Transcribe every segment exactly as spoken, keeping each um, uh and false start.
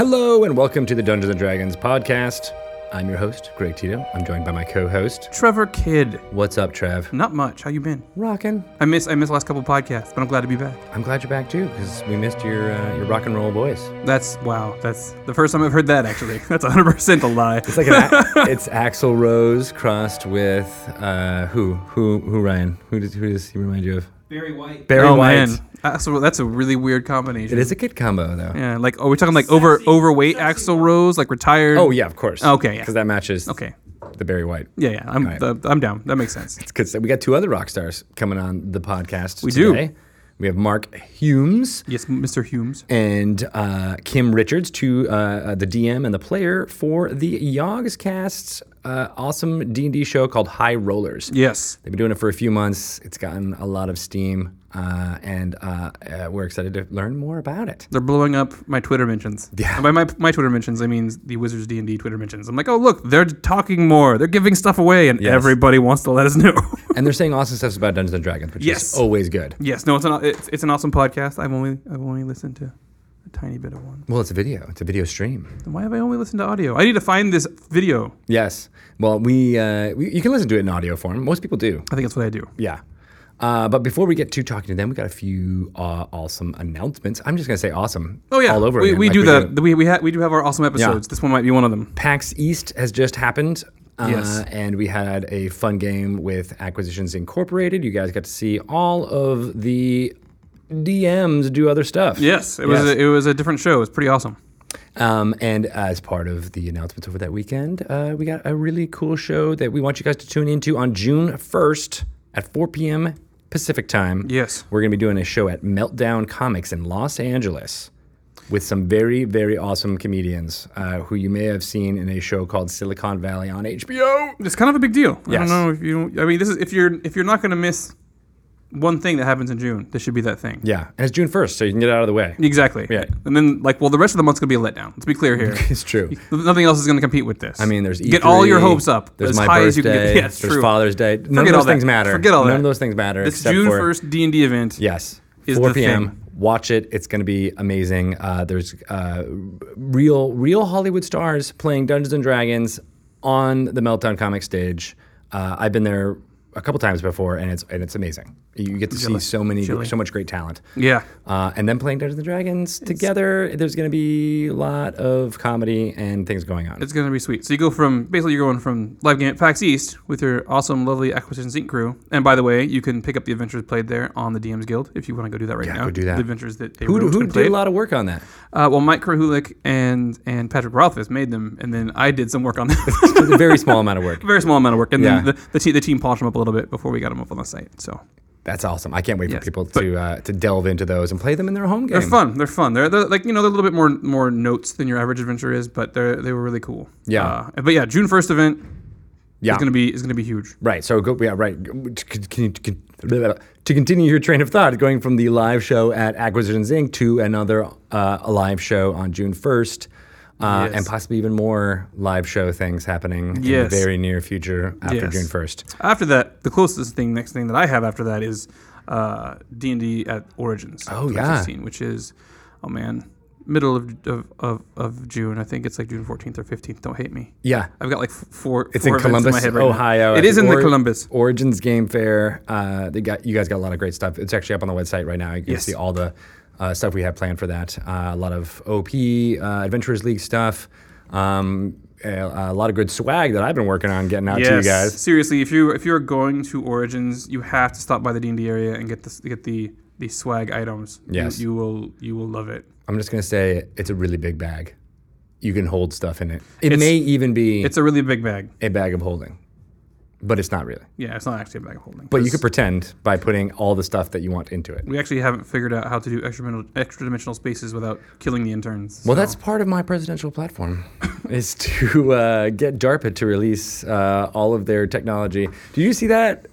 Hello and welcome to the Dungeons and Dragons podcast. I'm your host, Greg Tito. I'm joined by my co-host, Trevor Kidd. What's up, Trev? Not much. How you been? Rockin'. I miss I miss the last couple podcasts, but I'm glad to be back. I'm glad you're back too, because we missed your uh, your rock and roll voice. That's wow. That's the first time I've heard that actually. That's one hundred percent a lie. It's like an it's Axl Rose crossed with uh, who who who Ryan? Who does who does he remind you of? Barry White. Barry oh, White. Man. Axl, that's a really weird combination. It is a good combo, though. Yeah, like oh, we're talking like sexy, over overweight Axl Rose, like retired. Oh yeah, of course. Oh, okay, yeah, because that matches. Okay. The Barry White. Yeah, yeah, I'm right. uh, I'm down. That makes sense. It's good. We got two other rock stars coming on the podcast. We today. do. We have Mark Humes. Yes, Mister Humes. And uh, Kim Richards, to uh, the D M and the player for the Yogscast's uh, awesome D and D show called High Rollers. Yes. They've been doing it for a few months. It's gotten a lot of steam, uh, and uh, uh, we're excited to learn more about it. They're blowing up my Twitter mentions. Yeah. And by my, my Twitter mentions, I mean the Wizards D and D Twitter mentions. I'm like, oh, look, they're talking more. They're giving stuff away, and yes. everybody wants to let us know. And they're saying awesome stuff about Dungeons and Dragons, which yes. is always good. Yes, no, it's an it's, it's an awesome podcast. I've only I've only listened to a tiny bit of one. Well, it's a video. It's a video stream. Then why have I only listened to audio? I need to find this video. Yes. Well, we, uh, we you can listen to it in audio form. Most people do. I think that's what I do. Yeah. Uh, but before we get to talking to them, we got a few uh, awesome announcements. I'm just gonna say awesome. Oh yeah, all over. We, we like do we the do. we we, ha- we do have our awesome episodes. Yeah. This one might be one of them. PAX East has just happened. Uh, yes. And we had a fun game with Acquisitions Incorporated. You guys got to see all of the D Ms do other stuff. Yes, it yes. was a, it was a different show. It was pretty awesome. Um, and as part of the announcements over that weekend, uh, we got a really cool show that we want you guys to tune into on June first at four p.m. Pacific time. Yes. We're going to be doing a show at Meltdown Comics in Los Angeles with some very, very awesome comedians uh, who you may have seen in a show called Silicon Valley on H B O. It's kind of a big deal. Yes. I don't know if you. I mean, this is if you're if you're not going to miss one thing that happens in June, this should be that thing. Yeah, and it's June first, so you can get it out of the way. Exactly. Yeah. And then, like, well, the rest of the month's going to be a letdown. Let's be clear here. It's true. Nothing else is going to compete with this. I mean, there's E three. Get all your hopes up. There's as my high birthday. As you can get. Yeah, it's there's true. Father's Day. None Forget of those things that. matter. Forget all None that. None of those things matter. This June first D and D event. Yes. Is four p.m. Thing. Watch it. It's going to be amazing. Uh, there's uh, real, real Hollywood stars playing Dungeons and Dragons on the Meltdown Comic stage. Uh, I've been there a couple times before, and it's and it's amazing. You get to Chilly. see so many, Chilly. so much great talent. Yeah. Uh, and then playing Dungeons and Dragons it's, together. There's going to be a lot of comedy and things going on. It's going to be sweet. So you go from basically you're going from live game at PAX East with your awesome, lovely Acquisitions Incorporated crew. And by the way, you can pick up the adventures played there on the D Ms Guild if you want to go do that right yeah, now. Yeah, go do that. The adventures that they who, wrote who did played. a lot of work on that. Uh, well, Mike Krahulik and and Patrick Rothfuss made them, and then I did some work on them. It's a very small amount of work. Very small amount of work, and yeah. then the the, te- the team polished them up a little bit before we got them up on the site. So. That's awesome. I can't wait yes, for people to uh, to delve into those and play them in their home game. They're fun. They're fun. They're, they're like, you know, they're a little bit more more notes than your average adventure is, but they they were really cool. Yeah. Uh, but yeah, June first event yeah. is going to be is going to be huge. Right. So go yeah, right. To continue your train of thought, going from the live show at Acquisitions Incorporated to another uh, a live show on June first. Uh, yes. And possibly even more live show things happening yes. in the very near future after yes. June first. After that, the closest thing, next thing that I have after that is uh, D and D at Origins. Oh, yeah. Which is, oh, man, middle of, of of of June. I think it's like June fourteenth or fifteenth. Don't hate me. Yeah. I've got like four It's four in Columbus, in my head right Ohio. Now. It is in or- the Columbus. Origins Game Fair. Uh, they got You guys got a lot of great stuff. It's actually up on the website right now. You can yes. see all the... Uh, stuff we have planned for that. Uh, a lot of O P, uh, Adventurers League stuff, um, a, a lot of good swag that I've been working on getting out yes. to you guys. Seriously, if you if you're going to Origins, you have to stop by the D and D area and get the get the, the swag items. Yes, you, you will you will love it. I'm just gonna say it's a really big bag. You can hold stuff in it. It it's, may even be. It's a really big bag. A bag of holding. But it's not really. Yeah, it's not actually a bag of holding. But you could pretend by putting all the stuff that you want into it. We actually haven't figured out how to do extra, extra dimensional spaces without killing the interns. Well, so. That's part of my presidential platform, is to uh, get DARPA to release uh, all of their technology. Do you see that?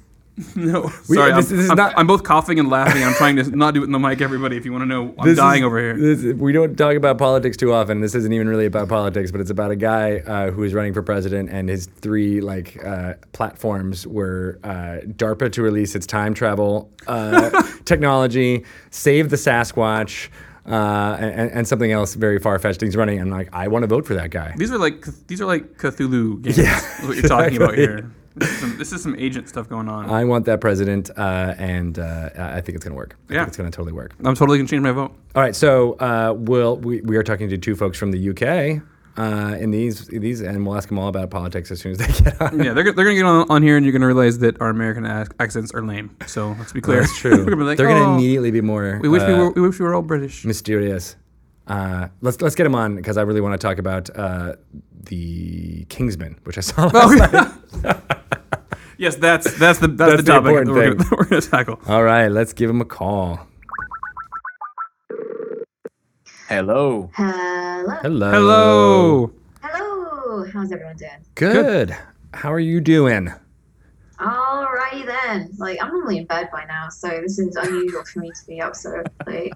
No, we, sorry. This, I'm, this is I'm, not, I'm both coughing and laughing. I'm trying to not do it in the mic, everybody. If you want to know, I'm dying is, over here. This, we don't talk about politics too often. This isn't even really about politics, but it's about a guy uh, who is running for president, and his three like uh, platforms were uh, DARPA to release its time travel uh, technology, save the Sasquatch, Uh, and, and something else very far-fetched things running. I'm like, I want to vote for that guy. These are like these are like Cthulhu games. Yeah, what you're talking about here. This is, some, this is some agent stuff going on. I want that president, uh, and uh, I think it's going to work. I yeah. think it's going to totally work. I'm totally going to change my vote. All right, so uh, we'll, we we are talking to two folks from the U K. Uh, in these, these, and we'll ask them all about politics as soon as they get on. Yeah, they're, they're going to get on, on here, and you're going to realize that our American ac- accents are lame. So let's be clear. That's true. We're gonna be like, they're oh, going to immediately be more. We wish, uh, we, were, we wish we were all British. Mysterious. Uh, let's let's get them on because I really want to talk about uh, the Kingsman, which I saw last night. Yes, that's that's the that's, that's the, the topic that we're, that we're going to tackle. All right, let's give them a call. Hello. Hello. Hello. Hello. Hello. How's everyone doing? Good. Good. How are you doing? All righty then. Like, I'm normally in bed by now, so this is unusual for me to be up so late.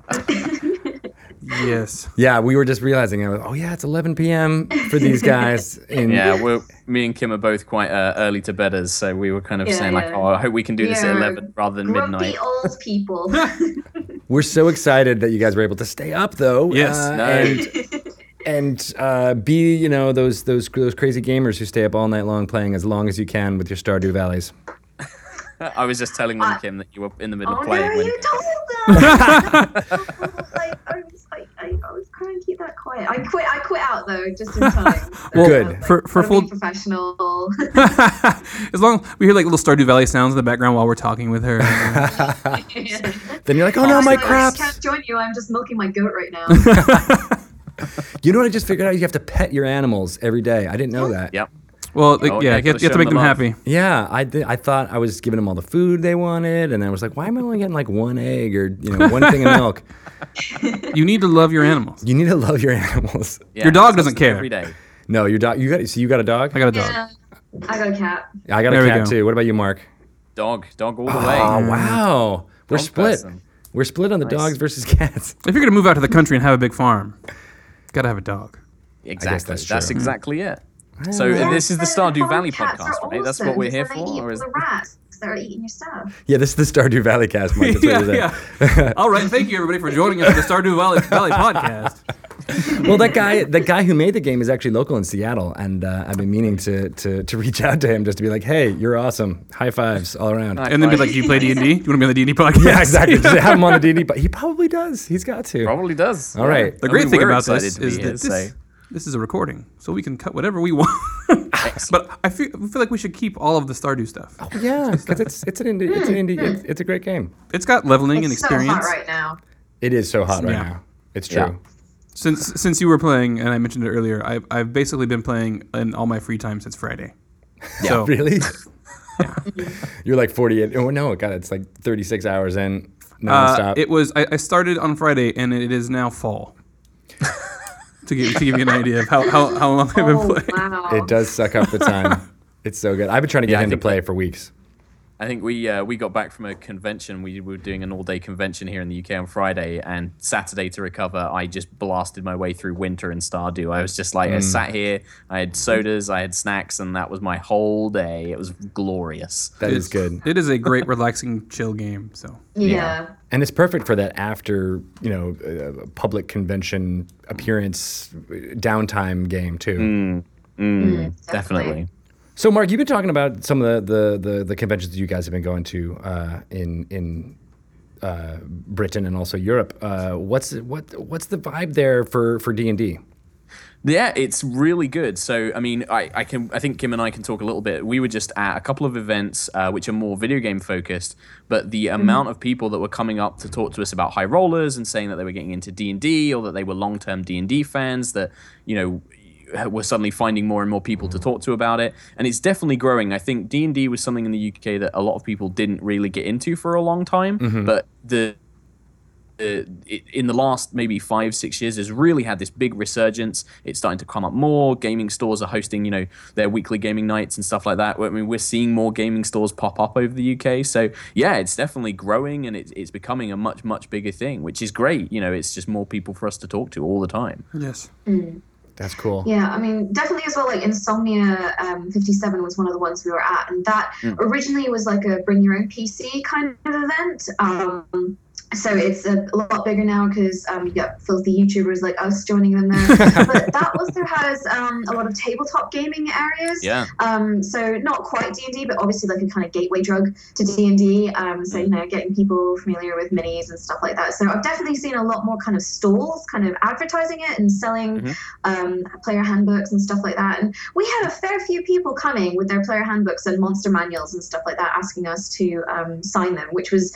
Yes. Yeah, we were just realizing, was, oh yeah, it's eleven p.m. for these guys. In- yeah, we're, me and Kim are both quite uh, early to bedders, so we were kind of yeah, saying yeah. like, oh, I hope we can do yeah. this at eleven rather than grumpy midnight. Old people. We're so excited that you guys were able to stay up, though. Yes, uh, nice. and, and uh, be you know those those those crazy gamers who stay up all night long playing as long as you can with your Stardew Valleys. I was just telling them, uh, Kim, that you were in the middle oh of playing. No, when you told them. like, I was like, I, I was trying to keep that quiet. I quit. I quit out though, just in time. So well, good like, for for full professional. As long as we hear like little Stardew Valley sounds in the background while we're talking with her. Yeah. Then you're like, oh, oh no, my so craps. I can't join you. I'm just milking my goat right now. You know what I just figured out? You have to pet your animals every day. I didn't know that. Yep. Well, like, oh, yeah, you have to, you have to make them, them happy. Yeah, I th- I thought I was giving them all the food they wanted, and I was like, why am I only getting like one egg or you know one thing of milk? You need to love your animals. You need to love your animals. Yeah, your dog doesn't care. Every day. No, your dog. You got. So you got a dog? I got a dog. Yeah, I got a cat. I got there a cat go. too. What about you, Mark? Dog, dog all the oh, way. Oh wow, we're dog split. Person. We're split on the nice. dogs versus cats. If you're gonna move out to the country and have a big farm, gotta have a dog. Exactly. That's, that's exactly it. So yeah, this is the Stardew Valley podcast, right? Awesome. That's what we're here for. Or is... rats that are eating your stuff. Yeah, this is the Stardew Valley cast. Mark. That's what yeah, yeah. All right, thank you everybody for joining us for the Stardew Valley, Valley podcast. Well, that guy, the guy who made the game, is actually local in Seattle, and uh, I've been meaning to, to to reach out to him just to be like, "Hey, you're awesome. High fives all around." High and five. Then be like, "Do you play D and D? Do you want to be on the D and D podcast?" Yeah, exactly. Just have him on the D and D podcast. He probably does. He's got to. Probably does. All right. Yeah. The great I mean, thing about this is that this. This is a recording, so we can cut whatever we want. But I feel, I feel like we should keep all of the Stardew stuff. Oh yeah, because it's it's an indie, it's an indie, it's, it's a great game. It's got leveling it's and experience. It's so hot right now. It is so hot right yeah. now. It's true. Yeah. Since since you were playing, and I mentioned it earlier, I've I've basically been playing in all my free time since Friday. Yeah, so, really? Yeah. You're like forty-eight. Oh no, God, it's like thirty-six hours in nonstop. Uh, it was. I, I started on Friday, and it is now fall. To give, to give you an idea of how, how, how long oh, I've been playing. Wow. It does suck up the time. It's so good. I've been trying to get yeah, him to play that, for weeks. I think we uh, we got back from a convention. We were doing an all-day convention here in the U K on Friday, and Saturday to recover, I just blasted my way through winter in Stardew. I was just like, mm. I sat here, I had sodas, I had snacks, and that was my whole day. It was glorious. That it's, is good. It is a great, relaxing, chill game. So yeah. yeah. And it's perfect for that after, you know, uh, public convention appearance downtime game, too. Mm. Mm. Mm, definitely. definitely. So, Mark, you've been talking about some of the, the, the, the conventions that you guys have been going to uh, in in uh, Britain and also Europe. Uh, what's what what's the vibe there for for D and D? Yeah, it's really good. So, I mean, I, I can I think Kim and I can talk a little bit. We were just at a couple of events uh, which are more video game focused, but the mm-hmm. amount of people that were coming up to talk to us about High Rollers and saying that they were getting into D and D or that they were long-term D and D fans that, you know, we're suddenly finding more and more people to talk to about it, and it's definitely growing. I think D and D was something in the U K that a lot of people didn't really get into for a long time, mm-hmm. but the Uh, it, in the last maybe five, six years has really had this big resurgence. It's starting to come up more. Gaming stores are hosting, you know, their weekly gaming nights and stuff like that. I mean, we're seeing more gaming stores pop up over the U K. So, yeah, it's definitely growing and it's, it's becoming a much, much bigger thing, which is great. You know, it's just more people for us to talk to all the time. Yes. Mm. That's cool. Yeah, I mean, definitely as well, like Insomnia um, fifty-seven was one of the ones we were at, and that mm. originally was like a bring your own P C kind of event. Um So it's a lot bigger now because um, you got filthy YouTubers like us joining them there. But that also has um, a lot of tabletop gaming areas. Yeah. Um, so not quite D and D, but obviously like a kind of gateway drug to D and D. Um, so, you know, getting people familiar with minis and stuff like that. So I've definitely seen a lot more kind of stalls kind of advertising it and selling mm-hmm. um, player handbooks and stuff like that. And we had a fair few people coming with their player handbooks and monster manuals and stuff like that, asking us to um, sign them, which was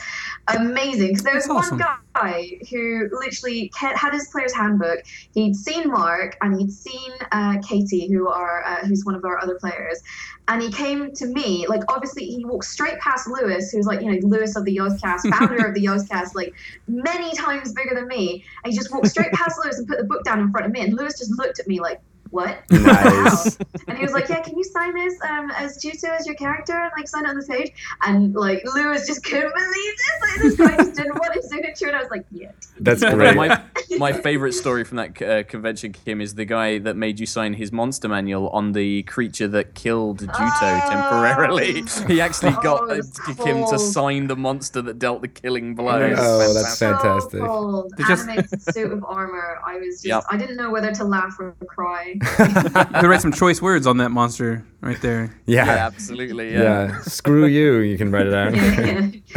amazing because there's That's one awesome. guy who literally had his player's handbook. He'd seen Mark and he'd seen uh, Katie, who are uh, who's one of our other players. And he came to me, like, obviously he walked straight past Lewis, who's like, you know, Lewis of the Yogscast, founder of the Yogscast, like many times bigger than me. And he just walked straight past Lewis and put the book down in front of me. And Lewis just looked at me like, what? Nice. Wow. And he was like, yeah, can you sign this um, as Juto as your character and like sign it on the page? And like Lewis just couldn't believe this. Like this guy just didn't want his signature, and I was like, yeah. That's great. my, my favorite story from that uh, convention, Kim, is the guy that made you sign his monster manual on the creature that killed Juto oh. temporarily. He actually got oh, uh, Kim to sign the monster that dealt the killing blow. Oh, that's so fantastic. Cold. Just... Animated suit of armor. I was just, yep. I didn't know whether to laugh or cry. They write some choice words on that monster right there. Yeah, yeah absolutely. Yeah. yeah, screw you. You can write it out. yeah,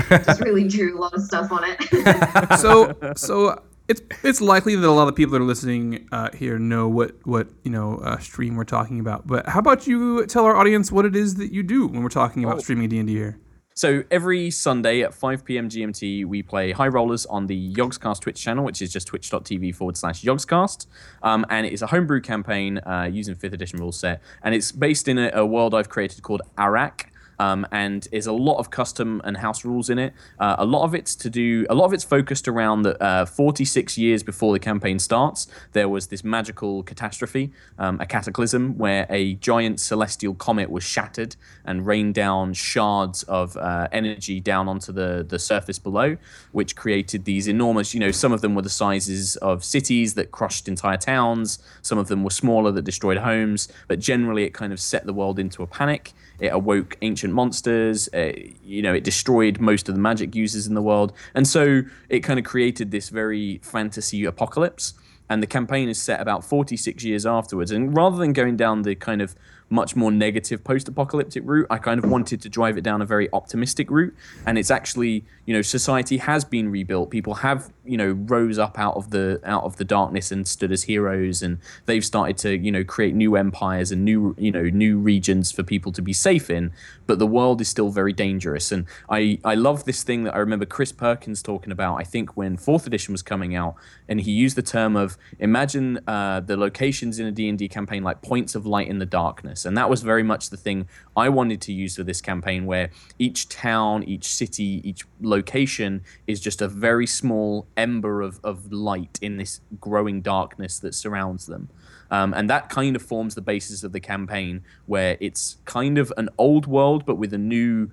yeah. Just really drew a lot of stuff on it. so, so it's it's likely that a lot of people that are listening uh, here know what what you know uh, stream we're talking about. But how about you tell our audience what it is that you do when we're talking about oh. streaming D and D here? So every Sunday at five p.m. G M T, we play High Rollers on the Yogscast Twitch channel, which is just twitch.tv forward slash Yogscast. Um, and it is a homebrew campaign uh, using fifth edition rule set. And it's based in a, a world I've created called Arak. Um, and is a lot of custom and house rules in it. Uh, a lot of it's to do. A lot of it's focused around the uh, forty-six years before the campaign starts. There was this magical catastrophe, um, a cataclysm, where a giant celestial comet was shattered and rained down shards of uh, energy down onto the the surface below, which created these enormous. You know, some of them were the sizes of cities that crushed entire towns. Some of them were smaller that destroyed homes. But generally, it kind of set the world into a panic. It awoke ancient monsters, uh, you know, it destroyed most of the magic users in the world. And so it kind of created this very fantasy apocalypse. And the campaign is set about forty-six years afterwards. And rather than going down the kind of much more negative post-apocalyptic route, I kind of wanted to drive it down a very optimistic route. And it's actually, you know, society has been rebuilt. People have, you know, rose up out of the out of the darkness and stood as heroes. And they've started to, you know, create new empires and new, you know, new regions for people to be safe in. But the world is still very dangerous. And I, I love this thing that I remember Chris Perkins talking about, I think, when fourth edition was coming out. And he used the term of, imagine uh, the locations in a D and D campaign like points of light in the darkness. And that was very much the thing I wanted to use for this campaign, where each town, each city, each location is just a very small ember of, of light in this growing darkness that surrounds them. Um, and that kind of forms the basis of the campaign, where it's kind of an old world, but with a new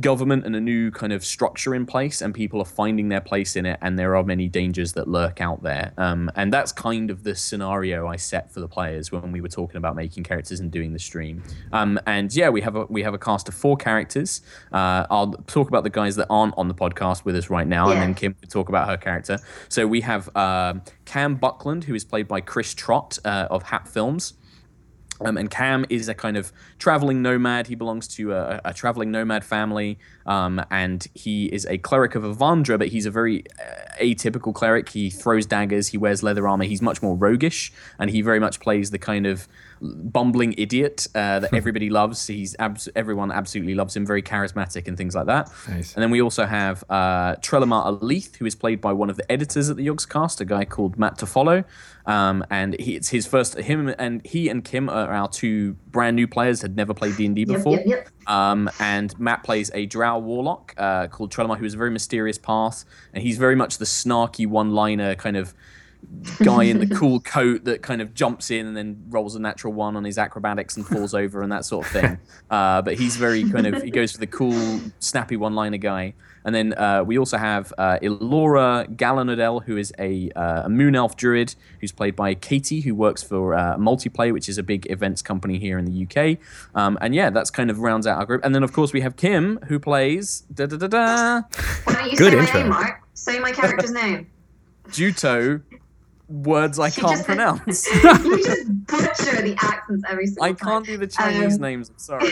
government and a new kind of structure in place, and people are finding their place in it, and there are many dangers that lurk out there. Um, and that's kind of the scenario I set for the players when we were talking about making characters and doing the stream. Um, and yeah, we have a we have a cast of four characters. Uh, I'll talk about the guys that aren't on the podcast with us right now, yeah. and then Kim will talk about her character. So we have uh, Cam Buckland, who is played by Chris Trott uh, of Hat Films. Um, and Cam is a kind of traveling nomad. He belongs to a, a traveling nomad family, um, and he is a cleric of Avandra, but he's a very uh, atypical cleric. He throws daggers, he wears leather armor, he's much more roguish, and he very much plays the kind of bumbling idiot uh, that everybody loves. He's abs- everyone absolutely loves him, very charismatic and things like that. Nice. And then we also have uh, Trellimar Alith, who is played by one of the editors at the Yogscast, a guy called Matt Tofolo. Um, and he, it's his first, him and he and Kim are our two brand new players, had never played D and D before. Yep, yep, yep. Um, and Matt plays a drow warlock uh, called Trellimar, who is a very mysterious path. And he's very much the snarky one-liner kind of guy in the cool coat that kind of jumps in and then rolls a natural one on his acrobatics and falls over and that sort of thing. Uh, but he's very kind of, he goes for the cool, snappy one-liner guy. And then uh, we also have uh, Elora Galanodel, who is a, uh, a moon elf druid, who's played by Katie, who works for uh, Multiplay, which is a big events company here in the U K. Um, and yeah, that's kind of rounds out our group. And then, of course, we have Kim, who plays... Da, da, da, da. Why don't you Good say intro. My name, Mark? Say my character's name. Juto. Words I she can't just, pronounce. You just butcher the accents every single time. I can't time. do the Chinese um, names, I'm sorry.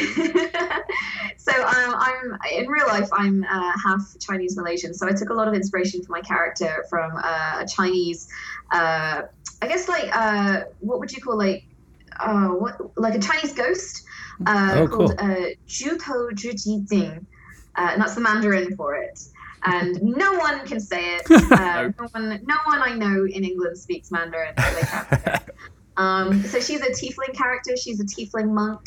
So um, I'm in real life, I'm uh, half Chinese Malaysian, so I took a lot of inspiration for my character from uh, a Chinese, uh, I guess like, uh, what would you call like, uh, what, like a Chinese ghost uh, oh, called cool. uh, Juto Zhiji Ding, uh, and that's the Mandarin for it. And no one can say it. Uh, no. No, one, no one I know in England speaks Mandarin, so they can't. Um, so she's a tiefling character. She's a tiefling monk.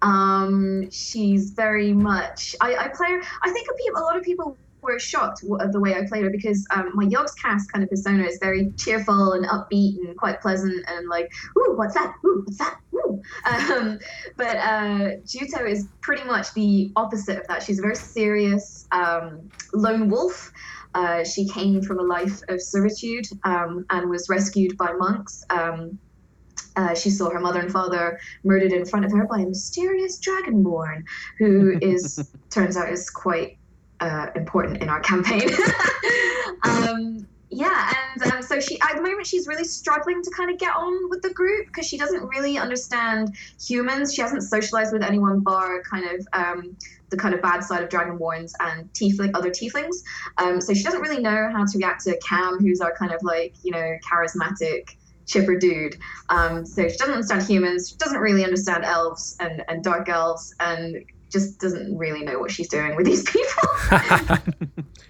Um, she's very much. I, I play her. I think a, pe- a lot of people were shocked at the way I played her because um, my Yogscast kind of persona is very cheerful and upbeat and quite pleasant and like, ooh, what's that? Ooh, what's that? Ooh. Um, but uh, Juto is pretty much the opposite of that. She's a very serious um, lone wolf. Uh, she came from a life of servitude um, and was rescued by monks. Um, Uh, she saw her mother and father murdered in front of her by a mysterious dragonborn, who is turns out is quite uh, important in our campaign. um, yeah, and um, so she at the moment she's really struggling to kind of get on with the group because she doesn't really understand humans. She hasn't socialized with anyone bar kind of um, the kind of bad side of dragonborns and tiefling other tieflings. Um, so she doesn't really know how to react to Cam, who's our kind of like you know charismatic. Chipper dude. Um, so she doesn't understand humans, she doesn't really understand elves and, and dark elves, and just doesn't really know what she's doing with these people.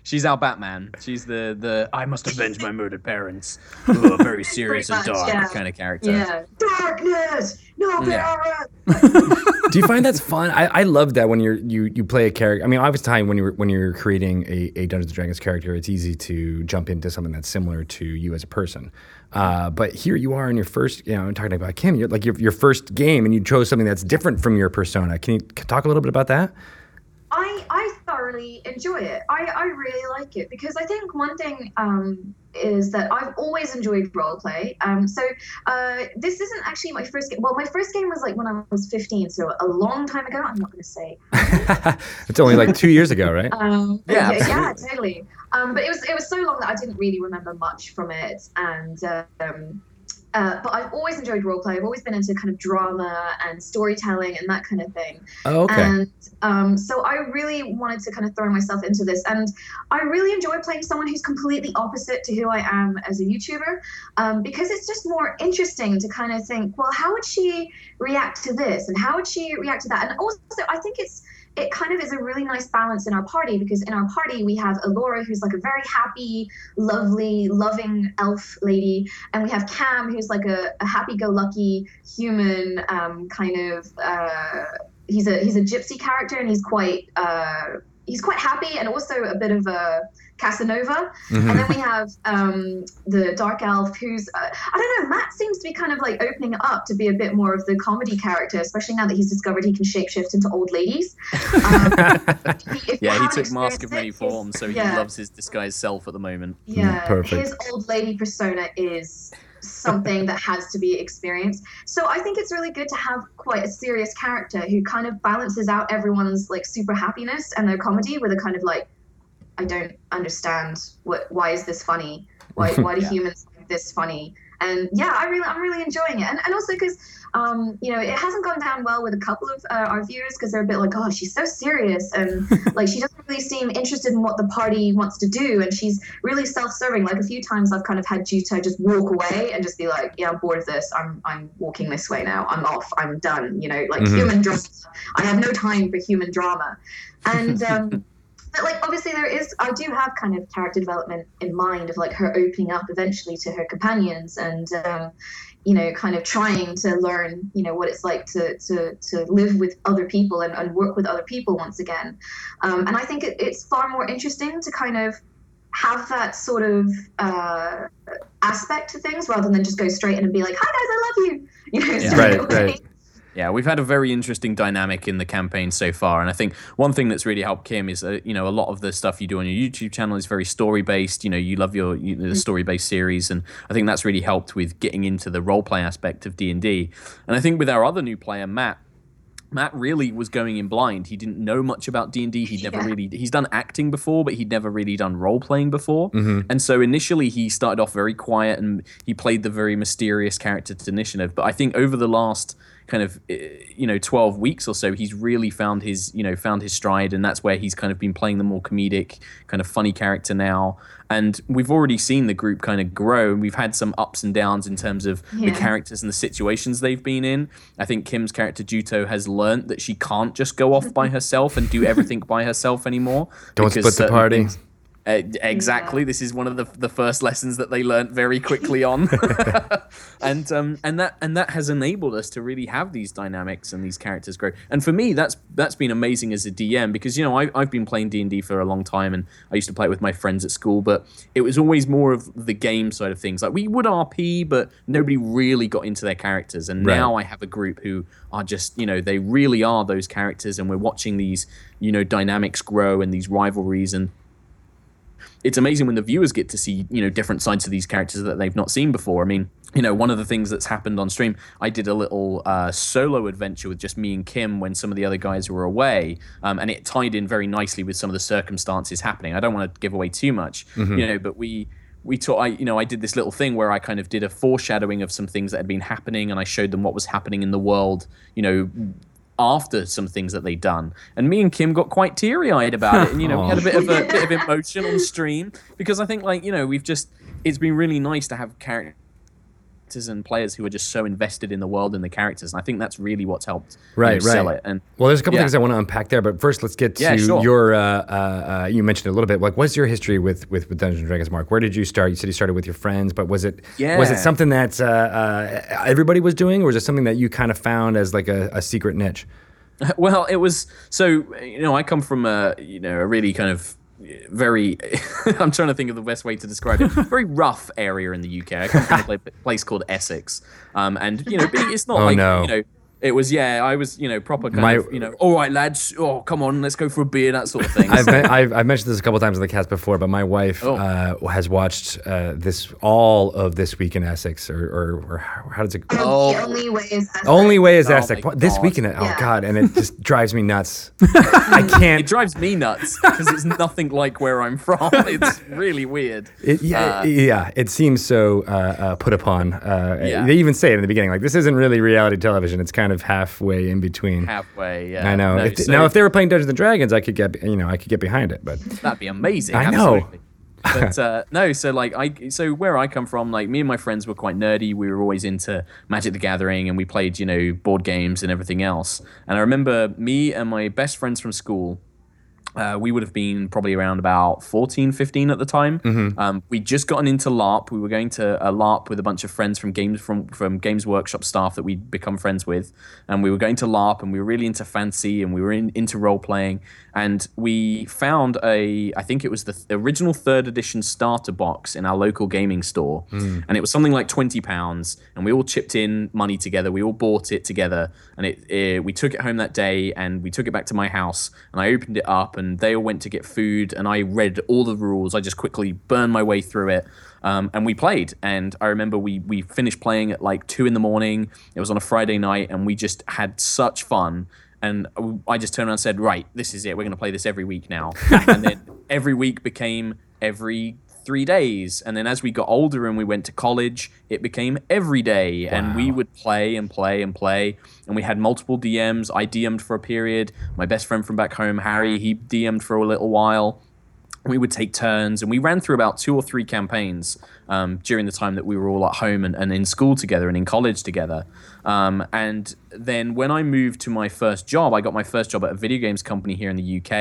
She's our Batman. She's the, the I must avenge my murdered parents. Who are very serious much, and dark yeah. kind of character. Yeah. Darkness! No power! Yeah. Do you find that's fun? I, I love that when you're you you play a character. I mean, I was telling when you're when you're creating a, a Dungeons and Dragons character, it's easy to jump into something that's similar to you as a person. Uh, but here you are in your first, you know, I'm talking about Kim, you're, like your your first game, and you chose something that's different from your persona. Can you talk a little bit about that? I I thoroughly enjoy it. I, I really like it because I think one thing um, is that I've always enjoyed roleplay. Um, so uh, this isn't actually my first game. Well, my first game was like when I was fifteen, so a long time ago. I'm not going to say. It's only like two years ago, right? Um, yeah, yeah, yeah, totally. Um, but it was it was so long that I didn't really remember much from it, and. Um, Uh, but I've always enjoyed roleplay. I've always been into kind of drama and storytelling and that kind of thing. Oh, okay. And um, so I really wanted to kind of throw myself into this. And I really enjoy playing someone who's completely opposite to who I am as a YouTuber um, because it's just more interesting to kind of think, well, how would she react to this? And how would she react to that? And also, I think it's it kind of is a really nice balance in our party because in our party we have Elora, who's like a very happy, lovely, loving elf lady, and we have Cam, who's like a, a happy-go-lucky human um, kind of. Uh, he's a he's a gypsy character, and he's quite uh, he's quite happy, and also a bit of a Casanova. Mm-hmm. And then we have um, the dark elf, who's uh, I don't know. Matt seems to be kind of like opening up to be a bit more of the comedy character, especially now that he's discovered he can shapeshift into old ladies. Um, he, yeah, he took Mask of Many Forms, so he yeah. loves his disguised self at the moment. Yeah, perfect. His old lady persona is something that has to be experienced. So I think it's really good to have quite a serious character who kind of balances out everyone's like super happiness and their comedy with a kind of like. I don't understand what. Why is this funny? Why why do yeah. humans like this funny? And yeah, I really I'm really enjoying it, and and also because um you know it hasn't gone down well with a couple of uh, our viewers because they're a bit like oh she's so serious and like she doesn't really seem interested in what the party wants to do and she's really self-serving. Like a few times I've kind of had Juto just walk away and just be like yeah I'm bored of this I'm I'm walking this way now I'm off I'm done you know like mm-hmm. human drama. I have no time for human drama, and. um But like obviously there is, I do have kind of character development in mind of like her opening up eventually to her companions and, um, you know, kind of trying to learn, you know, what it's like to to, to live with other people and, and work with other people once again. Um, and I think it, it's far more interesting to kind of have that sort of uh, aspect to things rather than just go straight in and be like, hi guys, I love you. You know, yeah. Right, away. Right. Yeah, we've had a very interesting dynamic in the campaign so far, and I think one thing that's really helped Kim is that, you know, a lot of the stuff you do on your YouTube channel is very story-based. You know, you love your you, the story-based series, and I think that's really helped with getting into the role-play aspect of D and D. And I think with our other new player, Matt, Matt really was going in blind. He didn't know much about D and D. He'd never yeah. really, he's done acting before, but he'd never really done role playing before. Mm-hmm. And so initially he started off very quiet and he played the very mysterious character to Initiative. But I think over the last kind of, you know, twelve weeks or so, he's really found his, you know, found his stride. And that's where he's kind of been playing the more comedic kind of funny character now. And we've already seen the group kind of grow. And we've had some ups and downs in terms of yeah. the characters and the situations they've been in. I think Kim's character, Juto, has learned that she can't just go off by herself and do everything by herself anymore. Don't split the party. Things- Uh, exactly. Yeah. This is one of the the first lessons that they learned very quickly on, and um and that and that has enabled us to really have these dynamics and these characters grow. And for me, that's that's been amazing as a D M, because you know I I've been playing D and D for a long time, and I used to play it with my friends at school, but it was always more of the game side of things. Like we would R P, but nobody really got into their characters. And right. now I have a group who are just, you know, they really are those characters, and we're watching these, you know, dynamics grow and these rivalries. And it's amazing when the viewers get to see, you know, different sides of these characters that they've not seen before. I mean, you know, one of the things that's happened on stream, I did a little uh, solo adventure with just me and Kim when some of the other guys were away, um, and it tied in very nicely with some of the circumstances happening. I don't want to give away too much, mm-hmm. you know, but we... We taught, I, you know, I did this little thing where I kind of did a foreshadowing of some things that had been happening, and I showed them what was happening in the world, you know, after some things that they'd done. And me and Kim got quite teary-eyed about it, and you know, we had a bit of a bit of emotion on stream, because I think, like, you know, we've just, it's been really nice to have characters and players who are just so invested in the world and the characters, and I think that's really what's helped right, right. sell it. And well, there's a couple yeah. things I want to unpack there, but first let's get to yeah, sure. your uh, uh, you mentioned a little bit, like, what's your history with, with, with Dungeons and Dragons, Mark? Where did you start? You said you started with your friends, but was it yeah. was it something that uh, uh, everybody was doing, or was it something that you kind of found as like a, a secret niche? Well, it was, so, you know, I come from a, you know, a really kind of very I'm trying to think of the best way to describe it, very rough area in the U K. I come from a place called Essex, um and you know it's not oh, like no. you know it was yeah I was you know proper kind My, of you know all right lads, oh come on, let's go for a beer, that sort of thing. I've, been, I've, I've mentioned this a couple of times on the cast before, but my wife oh. uh, has watched uh, this all of This Week in Essex, or or, or how does it oh. The Only Way is Essex. Only Way is oh Essex. This Week in it, oh yeah. god, and it just drives me nuts. I can't. It drives me nuts because it's nothing like where I'm from. It's really weird. It, yeah, uh, yeah, it seems so uh, uh, put upon. Uh, yeah. They even say it in the beginning, like this isn't really reality television. It's kind Kind of halfway in between. Halfway, yeah. I know. No, if, so now, if they were playing Dungeons and Dragons, I could get, you know, I could get behind it, but that'd be amazing. I absolutely. know. But uh, no, so like I, so where I come from, like me and my friends were quite nerdy. We were always into Magic the Gathering, and we played, you know, board games and everything else. And I remember me and my best friends from school. Uh, we would have been probably around about fourteen, fifteen at the time. Mm-hmm. Um, we'd just gotten into LARP. We were going to a LARP with a bunch of friends from Games from, from Games Workshop staff that we'd become friends with. And we were going to LARP, and we were really into fantasy, and we were in, into role-playing. And we found a, I think it was the th- original third edition starter box in our local gaming store. Mm. And it was something like twenty pounds. And we all chipped in money together. We all bought it together. And it, it we took it home that day, and we took it back to my house. And I opened it up, and And they all went to get food, and I read all the rules. I just quickly burned my way through it, um, and we played. And I remember we we finished playing at like two in the morning. It was on a Friday night, and we just had such fun. And I just turned around and said, right, this is it. We're going to play this every week now. And then every week became every three days, and then as we got older and we went to college, it became every day. Wow. And we would play and play and play, and we had multiple D Ms. I D M'd for a period. My best friend from back home, Harry, he D M'd for a little while. We would take turns, and we ran through about two or three campaigns um, during the time that we were all at home and, and in school together and in college together. Um, and then when I moved to my first job, I got my first job at a video games company here in the U K.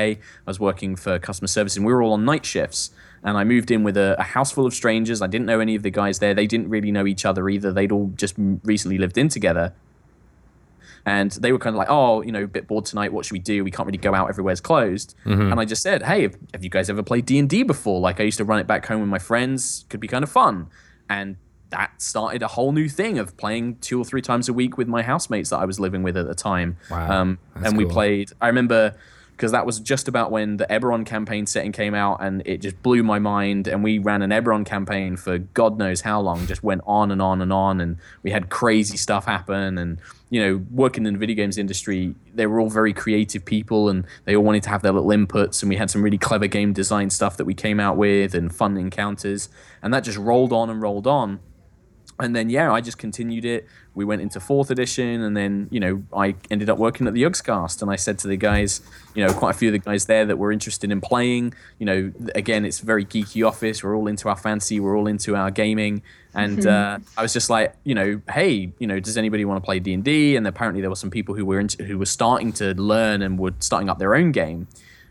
I was working for customer service, and we were all on night shifts. And I moved in with a, a house full of strangers. I didn't know any of the guys there. They didn't really know each other either. They'd all just recently lived in together. And they were kind of like, oh, you know, a bit bored tonight. What should we do? We can't really go out. Everywhere's closed. Mm-hmm. And I just said, hey, have, have you guys ever played D and D before? Like, I used to run it back home with my friends. Could be kind of fun. And that started a whole new thing of playing two or three times a week with my housemates that I was living with at the time. Wow. Um, and we cool. played. I remember because that was just about when the Eberron campaign setting came out, and it just blew my mind. And we ran an Eberron campaign for God knows how long, just went on and on and on, and we had crazy stuff happen. And, you know, working in the video games industry, they were all very creative people, and they all wanted to have their little inputs, and we had some really clever game design stuff that we came out with and fun encounters, and that just rolled on and rolled on. And then, yeah, I just continued it. We went into fourth edition, and then, you know, I ended up working at the Yogscast, and I said to the guys, you know, quite a few of the guys there that were interested in playing, you know, again, it's a very geeky office. We're all into our fancy. We're all into our gaming. And mm-hmm. uh, I was just like, you know, hey, you know, does anybody want to play D and D? And apparently there were some people who were into, who were starting to learn and were starting up their own game.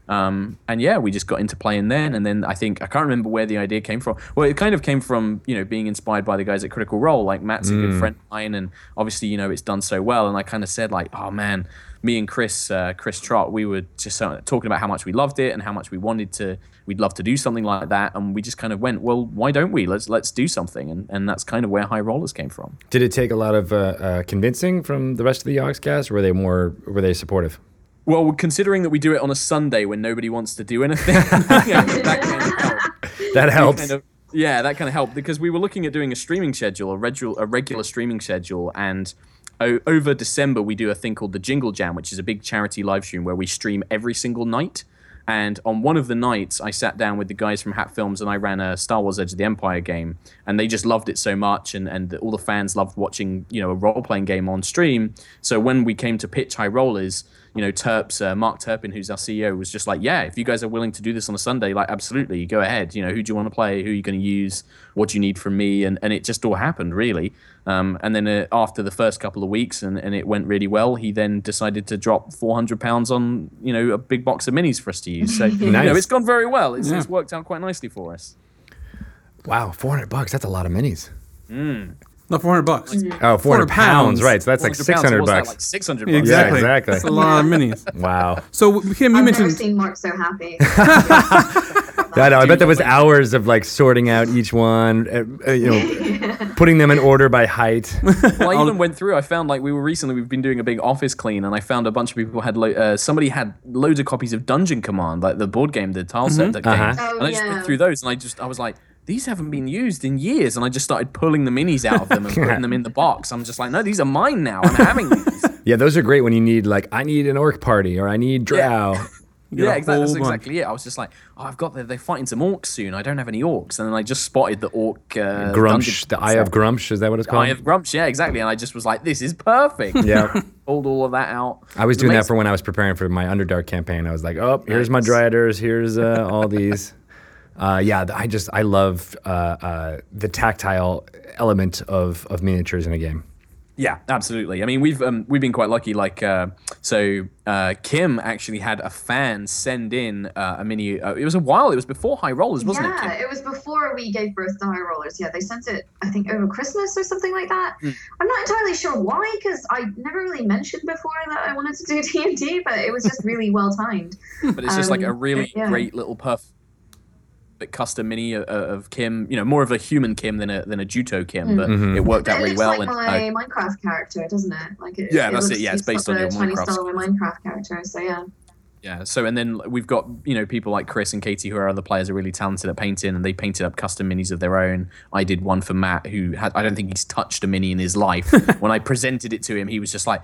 Um, and yeah, we just got into playing then, and then I think, I can't remember where the idea came from. Well, it kind of came from, you know, being inspired by the guys at Critical Role. Like, Matt's mm. a good friend of mine, and obviously, you know, it's done so well, and I kind of said, like, oh man, me and Chris, uh, Chris Trott, we were just uh, talking about how much we loved it and how much we wanted to, we'd love to do something like that, and we just kind of went, well, why don't we? Let's let's do something, and, and that's kind of where High Rollers came from. Did it take a lot of uh, uh, convincing from the rest of the Yogscast, or were they more, were they supportive? Well, considering that we do it on a Sunday when nobody wants to do anything, you know, that kind of helped. That helps. That kind of, yeah, that kind of helped, because we were looking at doing a streaming schedule, a regular, a regular streaming schedule, and o- over December we do a thing called the Jingle Jam, which is a big charity live stream where we stream every single night. And on one of the nights, I sat down with the guys from Hat Films, and I ran a Star Wars Edge of the Empire game, and they just loved it so much, and, and all the fans loved watching, you know, a role-playing game on stream. So when we came to pitch High Rollers, you know, Terps, uh, Mark Turpin, who's our C E O, was just like, yeah, if you guys are willing to do this on a Sunday, like, absolutely, go ahead. You know, who do you want to play? Who are you going to use? What do you need from me? And and it just all happened, really. Um, and then uh, after the first couple of weeks, and, and it went really well, he then decided to drop four hundred pounds on, you know, a big box of minis for us to use. So, nice. You know, it's gone very well. It's, yeah. it's worked out quite nicely for us. Wow, four hundred bucks. That's a lot of minis. Mm. Not four hundred bucks. Oh, four hundred pounds, right. So that's like six hundred bucks. That, like six hundred bucks. Yeah, exactly. Yeah, exactly. That's a lot of minis. Wow. So, Kim, you I've mentioned... I've never seen Mark so happy. I know. I bet there was hours of, like, sorting out each one, uh, you know, putting them in order by height. Well, I even went through. I found, like, we were recently, we've been doing a big office clean, and I found a bunch of people had, lo- uh, somebody had loads of copies of Dungeon Command, like the board game, the tile mm-hmm. set uh-huh. game. Oh, and I just yeah. went through those, and I just, I was like, these haven't been used in years. And I just started pulling the minis out of them and putting them in the box. I'm just like, no, these are mine now. I'm having these. Yeah, those are great when you need, like, I need an orc party or I need drow. Yeah, yeah exactly. That's exactly it. I was just like, oh, I've got, the, they're fighting some orcs soon. I don't have any orcs. And then I just spotted the orc. Uh, Grumsh, the Eye of Grumsh, is that what it's called? Eye of Grumsh, yeah, exactly. And I just was like, this is perfect. Yeah. Pulled all of that out. I was doing amazing. That for when I was preparing for my Underdark campaign. I was like, oh, here's my Dryaders. Here's uh, all these. Uh, yeah, I just I love uh, uh, the tactile element of, of miniatures in a game. Yeah, absolutely. I mean, we've um, we've been quite lucky. Like, uh, so uh, Kim actually had a fan send in uh, a mini. Uh, it was a while. It was before High Rollers, wasn't yeah, it? Yeah, it was before we gave birth to High Rollers. Yeah, they sent it, I think, over Christmas or something like that. Mm. I'm not entirely sure why, because I never really mentioned before that I wanted to do D and D, but it was just really well timed. But it's just um, like a really yeah. great little puff. But custom mini of Kim, you know, more of a human Kim than a than a Juto Kim, but mm-hmm. it worked out it really well. It looks like and, my uh, Minecraft character, doesn't it? Like it, yeah, it that's looks, it. Yeah, it's based on your Minecraft. Minecraft character, so yeah. Yeah, so and then we've got, you know, people like Chris and Katie who are other players are really talented at painting, and they painted up custom minis of their own. I did one for Matt, who had, I don't think he's touched a mini in his life. When I presented it to him, he was just like,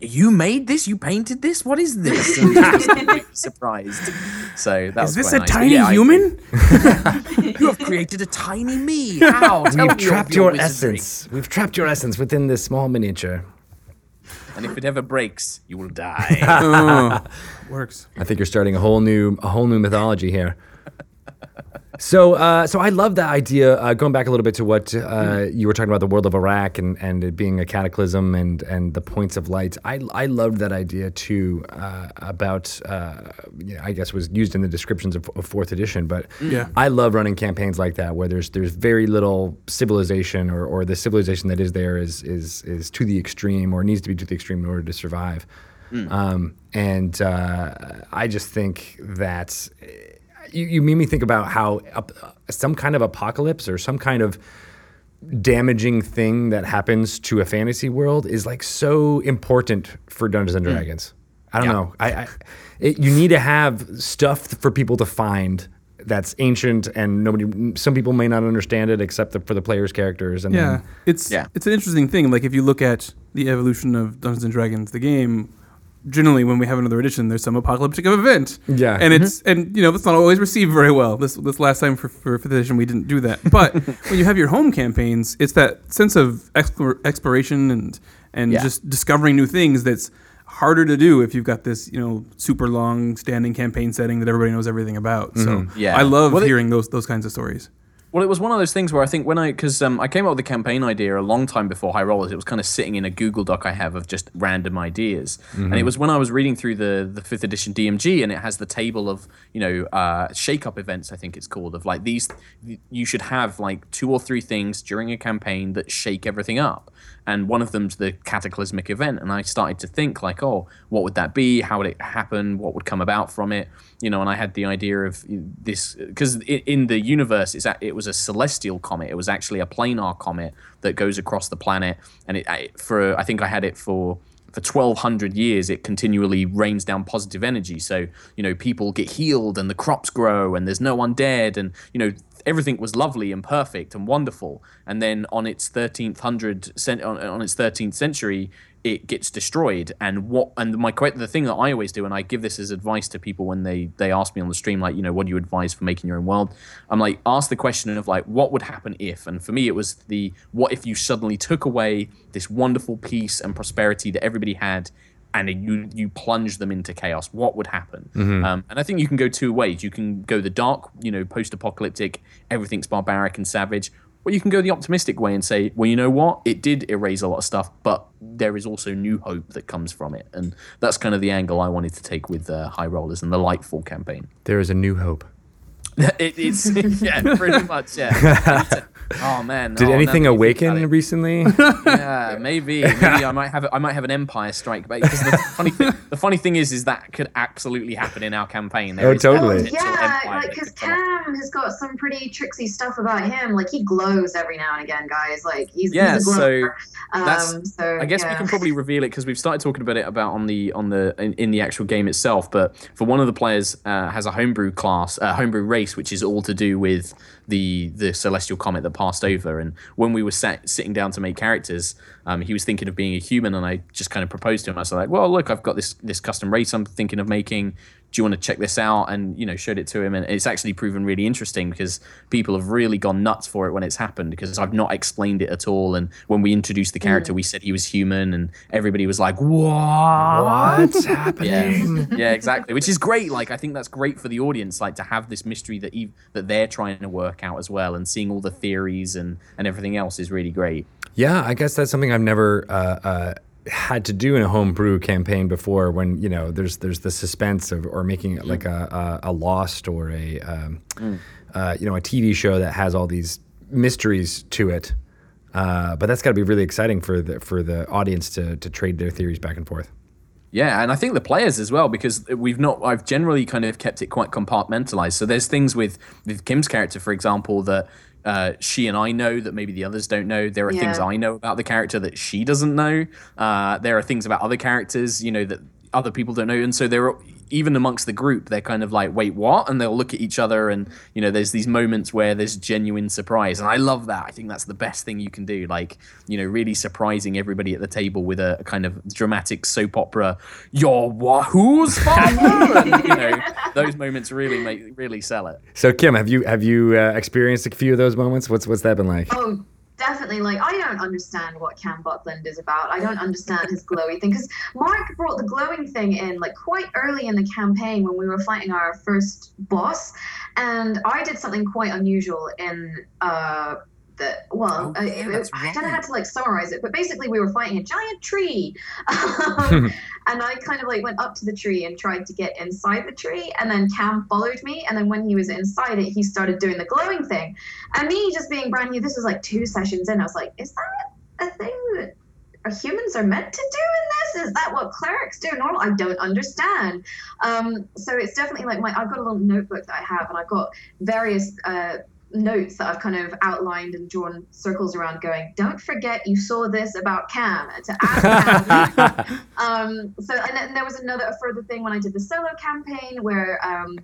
you made this? You painted this? What is this? And I was really surprised. So that is was this a nice. Tiny yeah, human? I, you have created a tiny me. How? Tell We've me trapped your, your essence. We've trapped your essence within this small miniature. And if it ever breaks, you will die. Oh, works. I think you're starting a whole new a whole new mythology here. So, uh, so I love that idea. Uh, going back a little bit to what uh, you were talking about, the world of Arak and, and it being a cataclysm and, and the points of light. I I loved that idea too. Uh, about uh, you know, I guess was used in the descriptions of, of fourth edition. But yeah. I love running campaigns like that where there's there's very little civilization, or, or the civilization that is there is is is to the extreme or needs to be to the extreme in order to survive. Mm. Um, and uh, I just think that. You, you made me think about how uh, some kind of apocalypse or some kind of damaging thing that happens to a fantasy world is like so important for Dungeons and Dragons. Mm. I don't yeah. know. I, I it, you need to have stuff for people to find that's ancient, and nobody. Some people may not understand it except the, for the players' characters. And yeah, then, it's yeah. it's an interesting thing. Like if you look at the evolution of Dungeons and Dragons, the game. Generally, when we have another edition, there's some apocalyptic event. Yeah, and it's mm-hmm. and you know that's not always received very well. This this last time for for fifth edition we didn't do that. But when you have your home campaigns, it's that sense of explore, exploration and and yeah. just discovering new things that's harder to do if you've got this you know super long standing campaign setting that everybody knows everything about. Mm-hmm. So yeah. I love well, hearing it, those those kinds of stories. Well, it was one of those things where I think when I because um, I came up with the campaign idea a long time before High Rollers. It was kind of sitting in a Google Doc I have of just random ideas, mm-hmm. and it was when I was reading through the the fifth edition D M G, and it has the table of you know uh, shake up events. I think it's called of like these. You should have like two or three things during a campaign that shake everything up, and one of them's the cataclysmic event. And I started to think like, oh, what would that be? How would it happen? What would come about from it? You know, and I had the idea of this because in the universe, it's it was. a celestial comet. It was actually a planar comet that goes across the planet, and it I, for I think I had it for for twelve hundred years. It continually rains down positive energy, so you know people get healed and the crops grow and there's no undead, and you know everything was lovely and perfect and wonderful. And then on its thirteenth hundred on, on its thirteenth century, it gets destroyed. And what and my the thing that I always do, and I give this as advice to people when they they ask me on the stream, like you know what do you advise for making your own world, I'm like ask the question of like what would happen if. And for me it was the what if you suddenly took away this wonderful peace and prosperity that everybody had, and you you plunge them into chaos. What would happen? Mm-hmm. Um, and I think you can go two ways. You can go the dark, you know, post-apocalyptic, everything's barbaric and savage. Or you can go the optimistic way and say, well, you know what? It did erase a lot of stuff, but there is also new hope that comes from it. And that's kind of the angle I wanted to take with uh, High Rollers and the Lightfall campaign. There is a new hope. it, it's, yeah, pretty much, yeah. Oh man! Did oh, anything awaken recently? Yeah, maybe. Maybe I might have. A, I might have an Empire strike. But the funny, thing, the funny thing is, is that could absolutely happen in our campaign. There oh, totally. Oh, yeah, because like, Cam has got some pretty tricksy stuff about him. Like he glows every now and again, guys. Like he's yeah. He's a glower. So um, that's. So, I guess yeah. we can probably reveal it because we've started talking about it about on the on the in, in the actual game itself. But for one of the players uh, has a homebrew class, a uh, homebrew race, which is all to do with the the celestial comet that passed over. And when we were sat, sitting down to make characters, um, he was thinking of being a human, and I just kind of proposed to him. I was like, well, look, I've got this this custom race I'm thinking of making. Do you want to check this out? And, you know, showed it to him. And it's actually proven really interesting because people have really gone nuts for it when it's happened because I've not explained it at all. And when we introduced the character, mm. we said he was human and everybody was like, what? What's happening? Yeah. yeah, exactly. Which is great. Like, I think that's great for the audience, like to have this mystery that ev- that they're trying to work out as well. And seeing all the theories and, and everything else is really great. Yeah, I guess that's something I've never... Uh, uh... had to do in a homebrew campaign before when, you know, there's there's the suspense of or making it like a, a, a Lost or a, um, mm. uh, you know, a T V show that has all these mysteries to it. Uh, but that's got to be really exciting for the for the audience to to trade their theories back and forth. Yeah, and I think the players as well, because we've not, I've generally kind of kept it quite compartmentalized. So there's things with, with Kim's character, for example, that Uh, she and I know that maybe the others don't know. There are yeah. things I know about the character that she doesn't know. Uh, there are things about other characters, you know, that other people don't know. And so they're even amongst the group, they're kind of like, wait, what? And they'll look at each other. And, you know, there's these moments where there's genuine surprise. And I love that. I think that's the best thing you can do. Like, you know, really surprising everybody at the table with a, a kind of dramatic soap opera. You're what? Who's father? And, you know, those moments really make, really sell it. So, Kim, have you have you uh, experienced a few of those moments? What's what's that been like? Oh. Definitely, like, I don't understand what Cam Buckland is about. I don't understand his glowy thing. Because Mark brought the glowing thing in, like, quite early in the campaign when we were fighting our first boss. And I did something quite unusual in... Uh, That, well, oh, it, it, I kind of had to like summarize it, but basically we were fighting a giant tree, um, and I kind of like went up to the tree and tried to get inside the tree, and then Cam followed me, and then when he was inside it, he started doing the glowing thing, and me just being brand new, this was like two sessions in, I was like, is that a thing that humans are meant to do in this? Is that what clerics do? Normal? I don't understand. Um, so it's definitely like my I've got a little notebook that I have, and I've got various. Uh, notes that I've kind of outlined and drawn circles around going, don't forget you saw this about Cam, to add Cam. um, so, and then there was another, a further thing when I did the solo campaign where, um,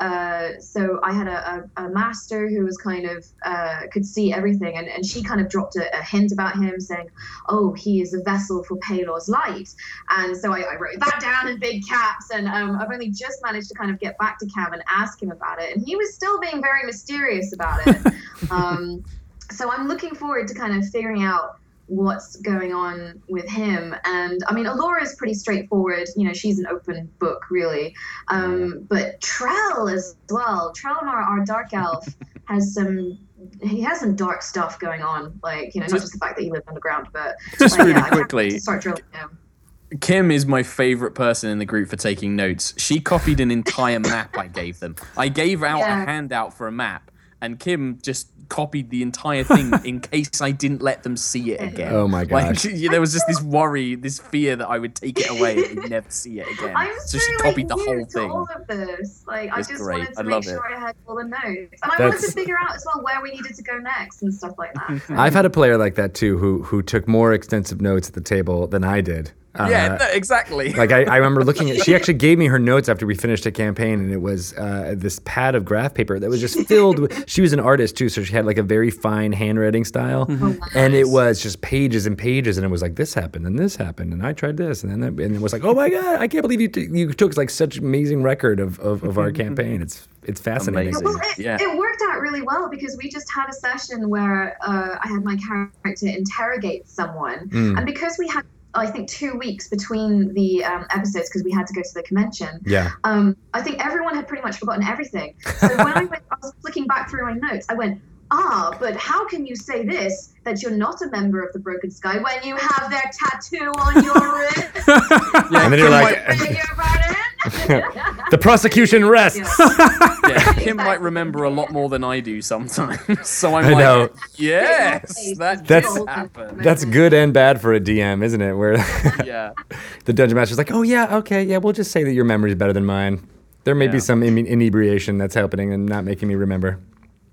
uh, so I had a, a, a master who was kind of, uh, could see everything, and, and she kind of dropped a, a hint about him saying, oh, he is a vessel for Pelor's light. And so I, I wrote that down in big caps, and um, I've only just managed to kind of get back to Cam and ask him about it. And he was still being very mysterious about it. um, so I'm looking forward to kind of figuring out what's going on with him. And I mean, Elora is pretty straightforward. You know, she's an open book, really. Um, but Trell as well. Trellimar, our dark elf, has some... he has some dark stuff going on. Like, you know, not just the fact that he lived underground, but... Just like, really yeah, quickly. Start drilling him. Kim is my favorite person in the group for taking notes. She copied an entire map I gave them. I gave out yeah. a handout for a map, and Kim just copied the entire thing in case I didn't let them see it again. Oh my gosh. Like, there was just this worry, this fear that I would take it away and I'd never see it again. I'm so she copied like the whole thing. To all of this. Like, That's I just great. wanted to I make sure it. I had all the notes. And I That's... wanted to figure out as well where we needed to go next and stuff like that. I've had a player like that too who who took more extensive notes at the table than I did. Uh, yeah, no, exactly. Like I, I remember looking at, she actually gave me her notes after we finished a campaign, and it was uh, this pad of graph paper that was just filled with, she was an artist too, so she had like a very fine handwriting style, oh, nice. and it was just pages and pages, and it was like, this happened, and this happened, and I tried this, and then that, and it was like, oh my God, I can't believe you t- you took like such amazing record of, of, of our campaign. It's It's fascinating. Well, it, yeah. it worked out really well because we just had a session where uh, I had my character interrogate someone, mm. and because we had I think two weeks between the um, episodes because we had to go to the convention. Yeah. Um, I think everyone had pretty much forgotten everything. So when I, went, I was flicking back through my notes, I went, ah, but how can you say this, that you're not a member of the Broken Sky when you have their tattoo on your wrist? Yeah. And then you're like... the prosecution rests. Yeah. Yeah. Kim might remember a lot more than I do sometimes. So I'm I like, know. yes, that that's, did happen. That's good and bad for a D M, isn't it? Where yeah. the dungeon master's like, oh yeah, okay, yeah, we'll just say that your memory's better than mine. There may yeah. be some ine- inebriation that's happening and not making me remember.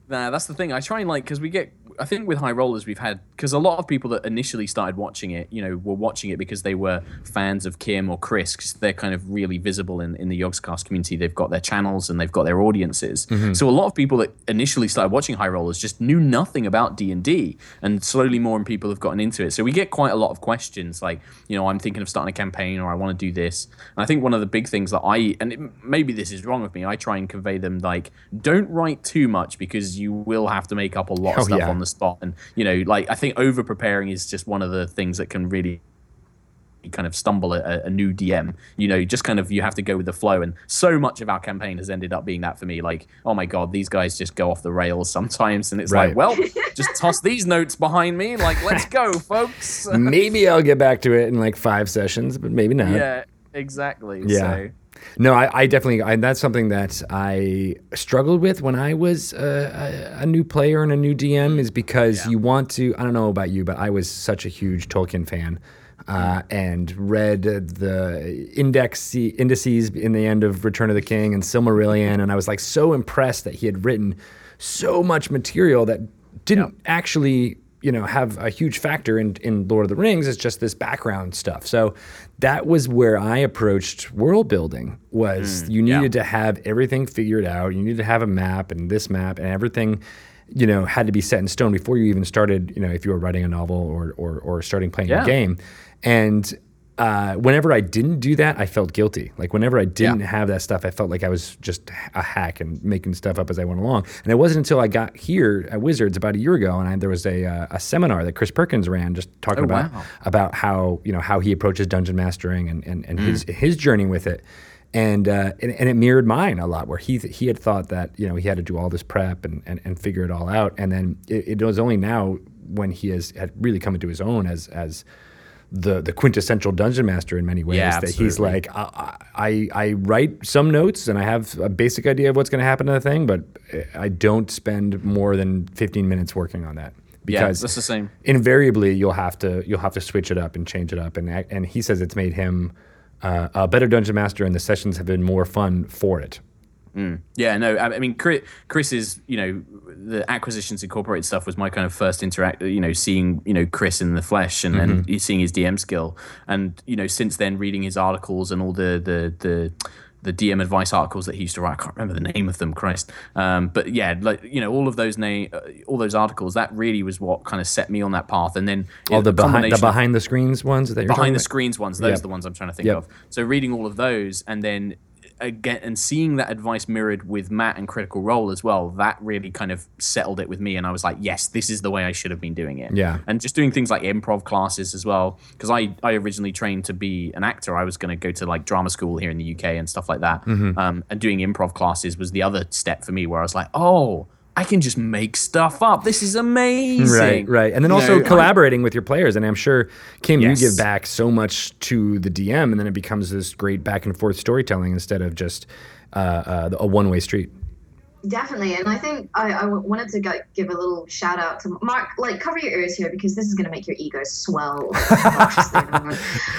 Nah, that's the thing. I try and like, because we get, I think with High Rollers we've had, because a lot of people that initially started watching it, you know, were watching it because they were fans of Kim or Chris, because they're kind of really visible in, in the Yogscast community. They've got their channels and they've got their audiences. Mm-hmm. So a lot of people that initially started watching High Rollers just knew nothing about D and D, and slowly more and people have gotten into it. So we get quite a lot of questions like, you know, I'm thinking of starting a campaign, or I want to do this. And I think one of the big things that I, and it, maybe this is wrong of me, I try and convey them like, don't write too much because you will have to make up a lot of oh, stuff yeah. on the spot, and you know, like I think over preparing is just one of the things that can really kind of stumble a, a new D M. You know, just kind of you have to go with the flow, and so much of our campaign has ended up being that for me. Like, oh my God, these guys just go off the rails sometimes, and it's right. like, well, just toss these notes behind me. Like, let's go, folks. Maybe I'll get back to it in like five sessions, but maybe not. Yeah, exactly. Yeah. So. No, I, I definitely, I, that's something that I struggled with when I was uh, a, a new player and a new D M, is because yeah. you want to, I don't know about you, but I was such a huge Tolkien fan uh, and read the index, indices in the end of Return of the King and Silmarillion, and I was like so impressed that he had written so much material that didn't yeah. actually... you know, have a huge factor in, in Lord of the Rings. It's just this background stuff. So that was where I approached world building, was mm, you needed yeah. to have everything figured out. You needed to have a map and this map, and everything, you know, had to be set in stone before you even started, you know, if you were writing a novel or or, or starting playing yeah. a game. And uh, whenever I didn't do that, I felt guilty. Like whenever I didn't yeah. have that stuff, I felt like I was just a hack and making stuff up as I went along. And it wasn't until I got here at Wizards about a year ago, and I, there was a uh, a seminar that Chris Perkins ran, just talking oh, about wow. about how, you know, how he approaches dungeon mastering and and, and mm. his his journey with it. And, uh, and and it mirrored mine a lot, where he th- he had thought that, you know, he had to do all this prep and, and, and figure it all out. And then it, it was only now when he has had really come into his own as as the the quintessential dungeon master in many ways, yeah, that he's like, I, I I write some notes and I have a basic idea of what's going to happen to the thing, but I don't spend more than fifteen minutes working on that, because yeah, that's the same. Invariably you'll have to you'll have to switch it up and change it up, and and he says it's made him uh, a better dungeon master, and the sessions have been more fun for it. Mm. Yeah, no, I mean, Chris is, you know, the Acquisitions Incorporated stuff was my kind of first interact, you know, seeing, you know, Chris in the flesh and then mm-hmm. seeing his D M skill. And, you know, since then, reading his articles and all the, the, the, the D M advice articles that he used to write. I can't remember the name of them, Christ. Um, but yeah, like, you know, all of those name, uh, all those articles, that really was what kind of set me on that path. And then all oh, the, the behind the behind the screens ones, that you're behind the about? Screens ones, those yep. are the ones I'm trying to think yep. of. So reading all of those and then. Again, and seeing that advice mirrored with Matt and Critical Role as well, that really kind of settled it with me. And I was like, yes, this is the way I should have been doing it. Yeah. And just doing things like improv classes as well, because I, I originally trained to be an actor. I was going to go to like drama school here in the U K and stuff like that. Mm-hmm. Um, and doing improv classes was the other step for me where I was like, oh, I can just make stuff up. This is amazing. Right, right. And then also you know, collaborating I, with your players. And I'm sure, Kim, yes. you give back so much to the D M, and then it becomes this great back and forth storytelling instead of just uh, uh, a one-way street. Definitely. And I think I, I wanted to go, give a little shout out to Mark. Like, cover your ears here because this is going to make your ego swell. Like,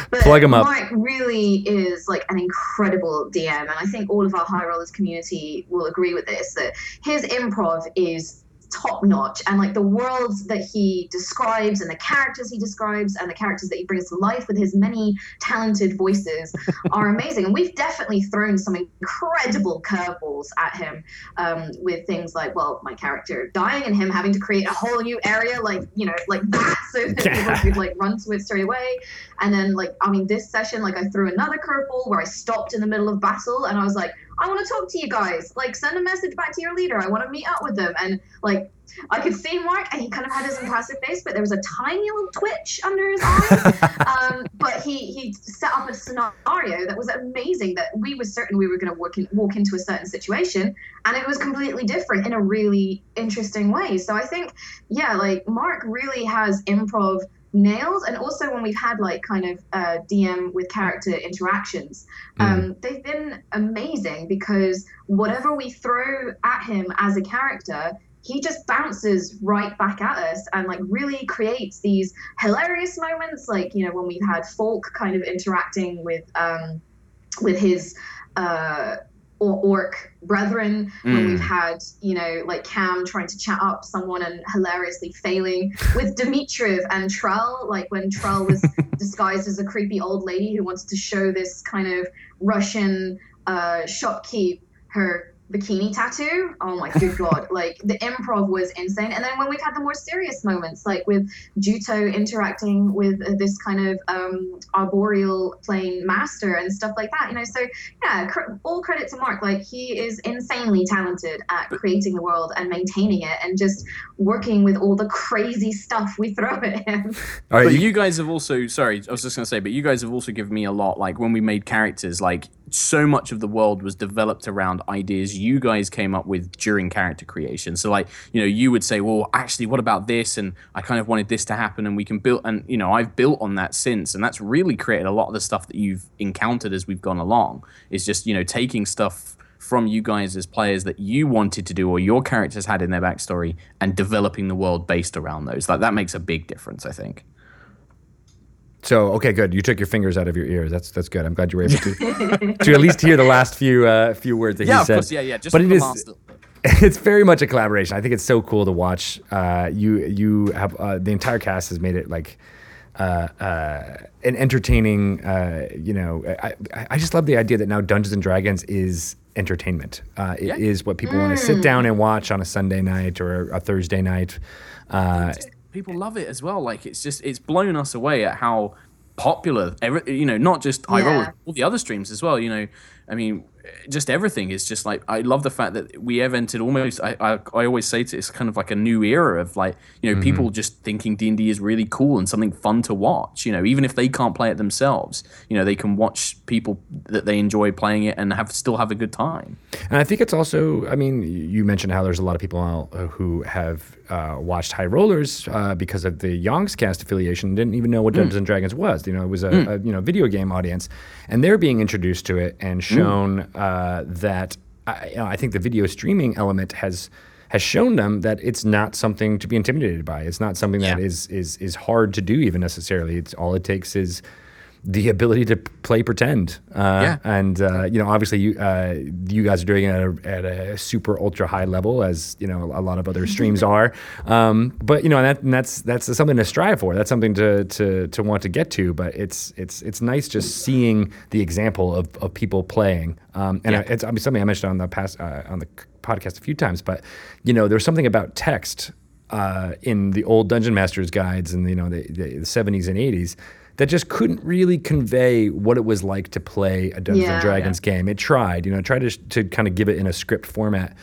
but plug him up. Mark really is like an incredible D M. And I think all of our High Rollers community will agree with this, that his improv is top notch. And like the worlds that he describes and the characters he describes and the characters that he brings to life with his many talented voices are amazing. And we've definitely thrown some incredible curveballs at him um, with things like, well, my character dying and him having to create a whole new area like, you know, like that so that yeah. people could like run to it straight away. And then like, I mean, this session, like I threw another curveball where I stopped in the middle of battle and I was like, I want to talk to you guys. Like, send a message back to your leader. I want to meet up with them. And, like, I could see Mark, and he kind of had his impassive face, but there was a tiny little twitch under his eye. um, but he, he set up a scenario that was amazing, that we were certain we were going to walk, in, walk into a certain situation, and it was completely different in a really interesting way. So I think, yeah, like, Mark really has improv nailed. And also when we've had like kind of uh, D M with character interactions, um, mm. they've been amazing because whatever we throw at him as a character, he just bounces right back at us and like really creates these hilarious moments. Like, you know, when we've had Falk kind of interacting with um, with his uh, or orc brethren, mm. when we've had, you know, like Cam trying to chat up someone and hilariously failing with Dimitriv and Trell, like when Trell was disguised as a creepy old lady who wanted to show this kind of Russian uh, shopkeep her bikini tattoo. Oh my good God. Like the improv was insane. And then when we've had the more serious moments, like with Juto interacting with uh, this kind of um, arboreal plane master and stuff like that, you know, so yeah, cr- all credit to Mark. Like he is insanely talented at creating the world and maintaining it and just working with all the crazy stuff we throw at him. All right, but you guys have also, sorry, I was just going to say, but you guys have also given me a lot. Like when we made characters, like so much of the world was developed around ideas you guys came up with during character creation. So like, you know, you would say, well, actually, what about this? And I kind of wanted this to happen and we can build, and you know, I've built on that since, and that's really created a lot of the stuff that you've encountered as we've gone along. It's just, you know, taking stuff from you guys as players that you wanted to do or your characters had in their backstory and developing the world based around those. Like that makes a big difference, I think. So, okay, good. You took your fingers out of your ears. That's that's good. I'm glad you were able to to at least hear the last few uh, few words that yeah, he said. Yeah, of course. Yeah, yeah. Just but it is, it's very much a collaboration. I think it's so cool to watch. Uh, you you have uh, the entire cast has made it like uh, uh, an entertaining. Uh, you know, I I just love the idea that now Dungeons and Dragons is entertainment. Uh, it yeah. is what people mm. want to sit down and watch on a Sunday night or a Thursday night. Uh, People love it as well. Like it's just, it's blown us away at how popular, every, you know, not just High Rollers, yeah. all the other streams as well. You know, I mean, just everything is just like, I love the fact that we have entered almost, I I, I always say to, it's kind of like a new era of like, you know, mm-hmm. people just thinking D and D is really cool and something fun to watch, you know, even if they can't play it themselves, you know, they can watch people that they enjoy playing it and have still have a good time. And I think it's also, I mean, you mentioned how there's a lot of people who have Uh, watched High Rollers uh, because of the Yogscast affiliation, didn't even know what Dungeons mm. and Dragons was. You know, it was a, mm. a you know video game audience, and they're being introduced to it and shown mm. uh, that I, you know, I think the video streaming element has has shown them that it's not something to be intimidated by. It's not something yeah. that is is is hard to do even necessarily. It's all it takes is the ability to play pretend. Uh, yeah. And, uh, you know, obviously you uh, you guys are doing it at a, at a super ultra high level, as, you know, a lot of other streams are. Um, but, you know, and, that, and that's that's something to strive for. That's something to, to to want to get to. But it's it's it's nice just seeing the example of, of people playing. Um, and yeah. I, it's I mean, something I mentioned on the past uh, on the podcast a few times. But, you know, there's something about text uh, in the old Dungeon Masters guides and, you know, the, the, the seventies and eighties that just couldn't really convey what it was like to play a Dungeons yeah, and Dragons yeah. game. It tried, you know, it tried to, to kind of give it in a script format.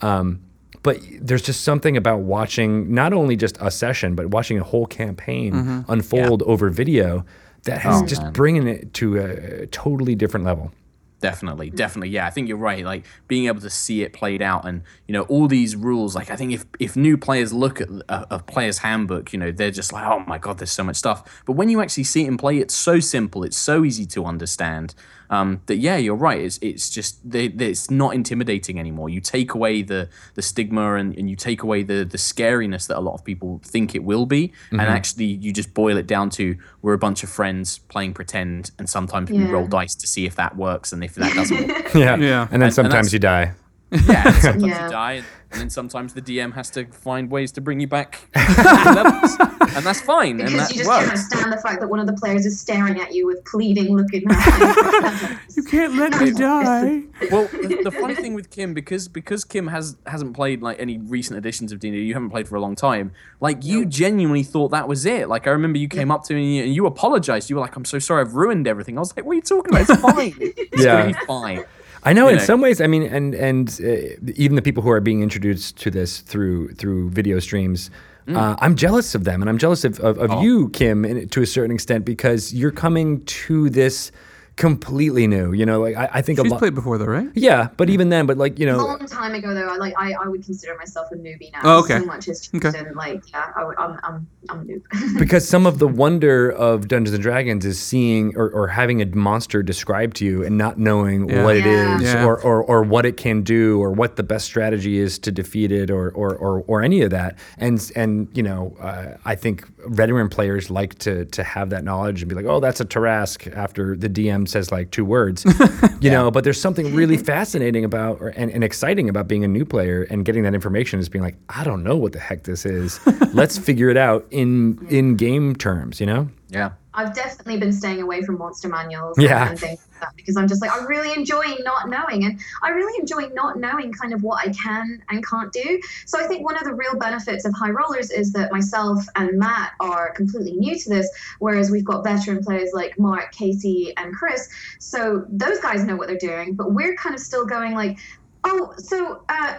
Um, but there's just something about watching not only just a session, but watching a whole campaign mm-hmm. unfold yeah. over video that has oh, just man. bringing it to a totally different level. Definitely, definitely. Yeah, I think you're right. Like being able to see it played out and, you know, all these rules. Like I think if, if new players look at a, a player's handbook, you know, they're just like, oh my God, there's so much stuff. But when you actually see it and play, it's so simple. It's so easy to understand um, that, yeah, you're right. It's it's just, they, they, it's not intimidating anymore. You take away the, the stigma and, and you take away the, the scariness that a lot of people think it will be. Mm-hmm. And actually you just boil it down to, we're a bunch of friends playing pretend and sometimes yeah. we roll dice to see if that works and if that doesn't work. yeah. yeah. And then and, sometimes and you die. Yeah, and sometimes yeah. you die, and, and then sometimes the D M has to find ways to bring you back levels, and that's fine. Because and that you just works. can't stand the fact that one of the players is staring at you with pleading look in their eyes. You can't let me die. Well, the, the funny thing with Kim, because because Kim has hasn't played like any recent editions of D and D, you haven't played for a long time. Like you genuinely thought that was it. Like I remember you came yeah. up to me and you apologized. You were like, "I'm so sorry, I've ruined everything." I was like, "What are you talking about? It's fine. It's yeah. really fine." I know, you in know. some ways, I mean, and and uh, even the people who are being introduced to this through through video streams, mm. uh, I'm jealous of them, and I'm jealous of, of, of oh. you, Kim, in, to a certain extent, because you're coming to this completely new. You know, like I, I think She's a lot. She's played before, though, right? Yeah, but even then, but like you know, a long time ago, though, I like I, I would consider myself a newbie now. Oh, okay. So much is okay. And like yeah, I, I'm I'm I'm a noob. Because some of the wonder of Dungeons and Dragons is seeing or, or having a monster described to you and not knowing yeah. what yeah. it is yeah. or, or or what it can do or what the best strategy is to defeat it or or or, or any of that. And and you know, uh, I think veteran players like to to have that knowledge and be like, oh, that's a Tarrasque after the D M says like two words, you yeah. know, but there's something really fascinating about or, and, and exciting about being a new player and getting that information is being like, I don't know what the heck this is. Let's figure it out in in game terms, you know? Yeah. I've definitely been staying away from monster manuals yeah. and things like that because I'm just like, I really enjoy not knowing. And I really enjoy not knowing kind of what I can and can't do. So I think one of the real benefits of High Rollers is that myself and Matt are completely new to this, whereas we've got veteran players like Mark, Katie, and Chris. So those guys know what they're doing, but we're kind of still going like, oh, so... uh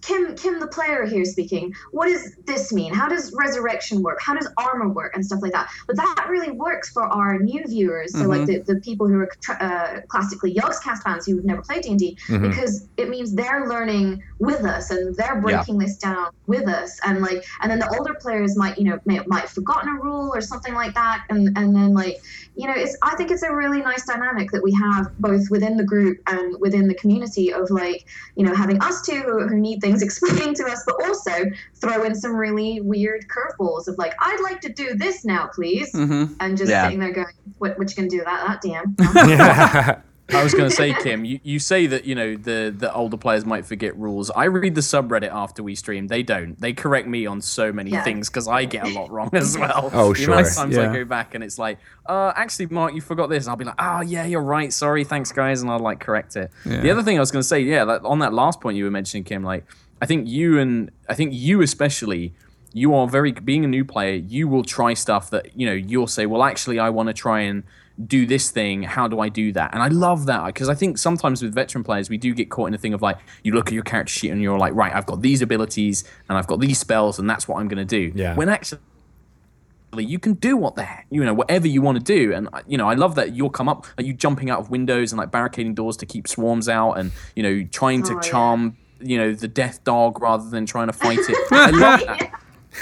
Kim, Kim, the player here speaking, what does this mean? How does resurrection work? How does armor work? And stuff like that. But that really works for our new viewers. So, mm-hmm. like, the, the people who are uh, classically Yogscast fans who have never played D and D, mm-hmm. because it means they're learning with us and they're breaking yeah. this down with us. And, like, and then the older players might, you know, may, might have forgotten a rule or something like that. And, and then, like, you know, it's I think it's a really nice dynamic that we have both within the group and within the community of, like, you know, having us two who, who need things explained to us, but also throw in some really weird curveballs of like, I'd like to do this now, please. Mm-hmm. And just yeah. sitting there going, what, what you gonna do about that, D M? yeah. I was going to say, Kim, you, you say that, you know, the, the older players might forget rules. I read the subreddit after we stream. They don't. They correct me on so many yeah. things because I get a lot wrong as well. Oh, sure. You know, sometimes yeah. I go back and it's like, uh, actually, Mark, you forgot this. And I'll be like, oh, yeah, you're right. Sorry. Thanks, guys. And I'll, like, correct it. Yeah. The other thing I was going to say, yeah, that, on that last point you were mentioning, Kim, like, I think you and I think you especially – you are very, being a new player, you will try stuff that, you know, you'll say, well, actually, I want to try and do this thing. How do I do that? And I love that because I think sometimes with veteran players, we do get caught in a thing of like, you look at your character sheet and you're like, right, I've got these abilities and I've got these spells and that's what I'm going to do. Yeah. When actually, you can do what the heck, you know, whatever you want to do. And, you know, I love that you'll come up, like you jumping out of windows and like barricading doors to keep swarms out and, you know, trying to oh, charm, yeah. you know, the death dog rather than trying to fight it. I love that.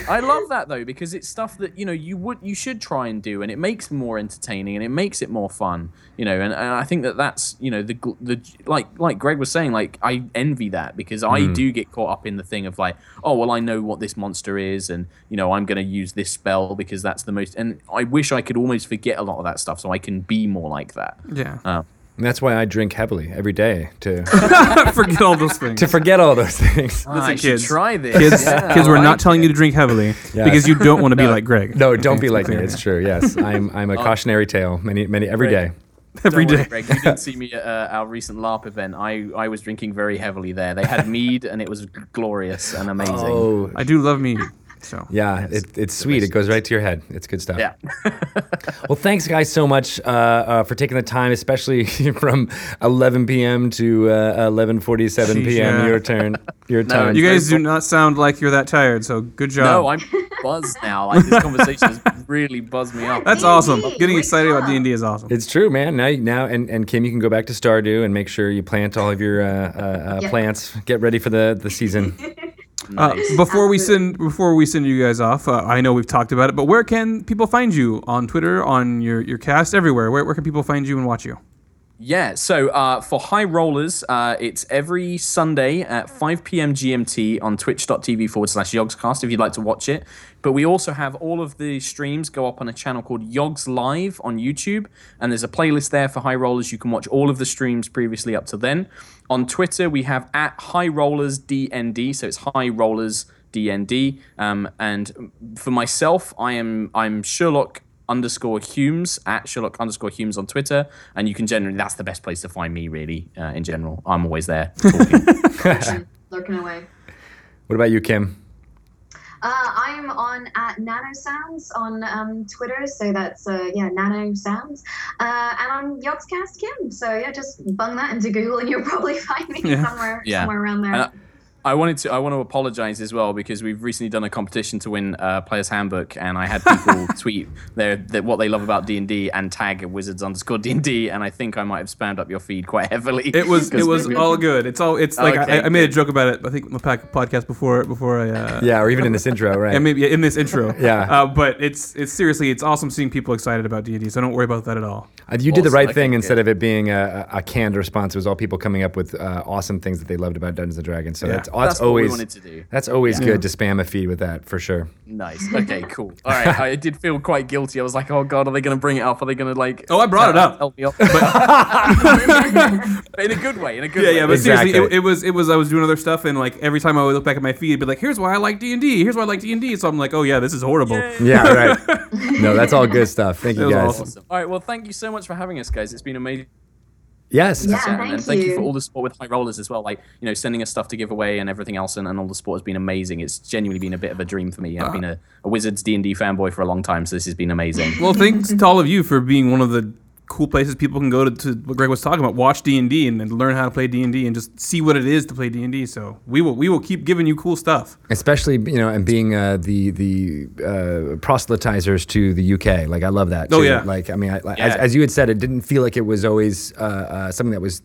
I love that though, because it's stuff that, you know, you would, you should try and do, and it makes it more entertaining and it makes it more fun, you know. And, and I think that that's, you know, the the like like Greg was saying, like, I envy that, because I mm. do get caught up in the thing of like, oh well, I know what this monster is, and you know, I'm going to use this spell because that's the most. And I wish I could almost forget a lot of that stuff so I can be more like that. Yeah. Uh, And that's why I drink heavily every day to forget all those things. To forget all those things. Oh, Listen, I kids, should try this. Kids, yeah, kids, we're like not telling it. you to drink heavily yes. because you don't want to no. be like Greg. No, don't be like me. It's true. Yes, I'm. I'm a oh. cautionary tale. Many, many every Greg. day. Every Don't day. Worry, Greg, you didn't see me at uh, our recent LARP event. I, I was drinking very heavily there. They had mead, and it was glorious and amazing. Oh. I do love mead. So yeah, it, it's delicious. Sweet. It goes right to your head. It's good stuff. Yeah. Well, thanks, guys, so much uh, uh, for taking the time, especially from eleven p.m. to uh, eleven forty-seven p.m. Yeah. Your turn. Your no, time. You guys do not sound like you're that tired, so good job. No, I'm buzzed now. Like, this conversation has really buzzed me up. That's awesome. Getting excited about D and D is awesome. It's true, man. Now, now, and, and Kim, you can go back to Stardew and make sure you plant all of your uh, uh, yeah. plants. Get ready for the, the season. Nice. Uh, before we send before we send you guys off, uh, I know we've talked about it, but where can people find you on Twitter, on your, your cast, everywhere? Where where can people find you and watch you? Yeah, so uh, for High Rollers, uh, it's every Sunday at five p.m. G M T on twitch.tv forward slash Yogscast if you'd like to watch it. But we also have all of the streams go up on a channel called Yogs Live on YouTube, and there's a playlist there for High Rollers. You can watch all of the streams previously up to then. On Twitter, we have at High Rollers D N D, so it's High Rollers D N D. Um, and for myself, I am I'm Sherlock underscore Humes at Sherlock underscore Humes on Twitter, and you can generally, that's the best place to find me really, uh, in general. I'm always there talking. Lurking away. What about you, Kim? Uh, I'm on at NanoSounds on um, Twitter, so that's uh, yeah NanoSounds, uh, and I'm Yogscast Kim, so yeah, just bung that into Google and you'll probably find me yeah. somewhere yeah. somewhere around there. Uh, I wanted to. I want to apologize as well, because we've recently done a competition to win uh, Player's Handbook, and I had people tweet their, their what they love about D and D and tag Wizards underscore D and D, and I think I might have spammed up your feed quite heavily. It was it was all good. It's all it's like okay, I, I made a joke about it. I think my podcast before before I uh, yeah, or even in this intro, right? Yeah, maybe in this intro. yeah, uh, but it's it's seriously it's awesome seeing people excited about D and D. So don't worry about that at all. Uh, you awesome. did the right okay, thing instead good. of it being a, a canned response. It was all people coming up with uh, awesome things that they loved about Dungeons and Dragons. So yeah. that's. That's, that's always, what we wanted to do. That's always yeah. good to spam a feed with that, for sure. Nice. Okay, cool. All right. I did feel quite guilty. I was like, oh, God, are they going to bring it up? Are they going to, like... Oh, I brought it up. Help me up. But in a good way. In a good yeah, way. Yeah, but exactly. seriously, it, it was... It was. I was doing other stuff, and, like, every time I would look back at my feed, it'd be like, here's why I like D and D. Here's why I like D and D. So I'm like, oh, yeah, this is horrible. Yay. Yeah, right. No, that's all good stuff. Thank you, guys. Awesome. All right, well, thank you so much for having us, guys. It's been amazing. Yes. Yeah, thank and thank you. you for all the support with High Rollers as well. Like, you know, sending us stuff to give away and everything else, and, and all the support has been amazing. It's genuinely been a bit of a dream for me. I've uh, been a, a Wizards D and D fanboy for a long time, so this has been amazing. Well, thanks to all of you for being one of the cool places people can go to, to what Greg was talking about, watch D and D and, and learn how to play D and D and just see what it is to play D and D. So we will we will keep giving you cool stuff. Especially, you know, and being uh, the the uh, proselytizers to the U K. Like, I love that. Too. Oh, yeah. Like, I mean, I, yeah. as, as you had said, it didn't feel like it was always uh, uh, something that was...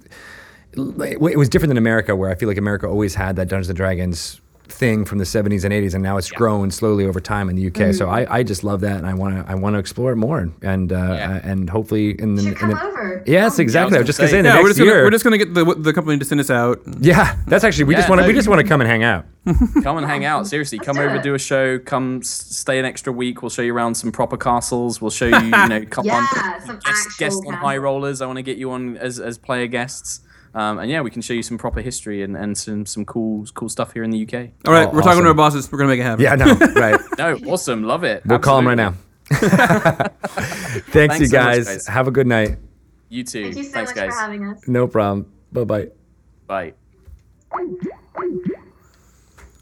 It was different than America, where I feel like America always had that Dungeons and Dragons thing from the seventies and eighties, and now it's yeah. grown slowly over time in the U K. Mm-hmm. So I, I just love that, and I want to I want to explore it more, and uh, yeah. and hopefully in the, in come the over. Yes, exactly. I was just gonna say, yeah, next we're just year gonna, we're just gonna get the the company to send us out. Yeah, that's actually we yeah, just want to no, we just want to come and hang out. Come and hang out. Seriously, come do over, it. do a show. Come stay an extra week. We'll show you around some proper castles. We'll show you, you know, come yeah, on some guest, guests on High Rollers. I want to get you on as as player guests. Um, and yeah, we can show you some proper history and, and some, some cool cool stuff here in the U K. All right, oh, we're awesome. talking to our bosses. We're going to make it happen. Yeah, no, right. No, awesome. Love it. We'll Absolutely. call them right now. Thanks, Thanks, you guys. So much, guys. Have a good night. You too. Thank you so Thanks, much guys. for having us. No problem. Bye-bye. Bye.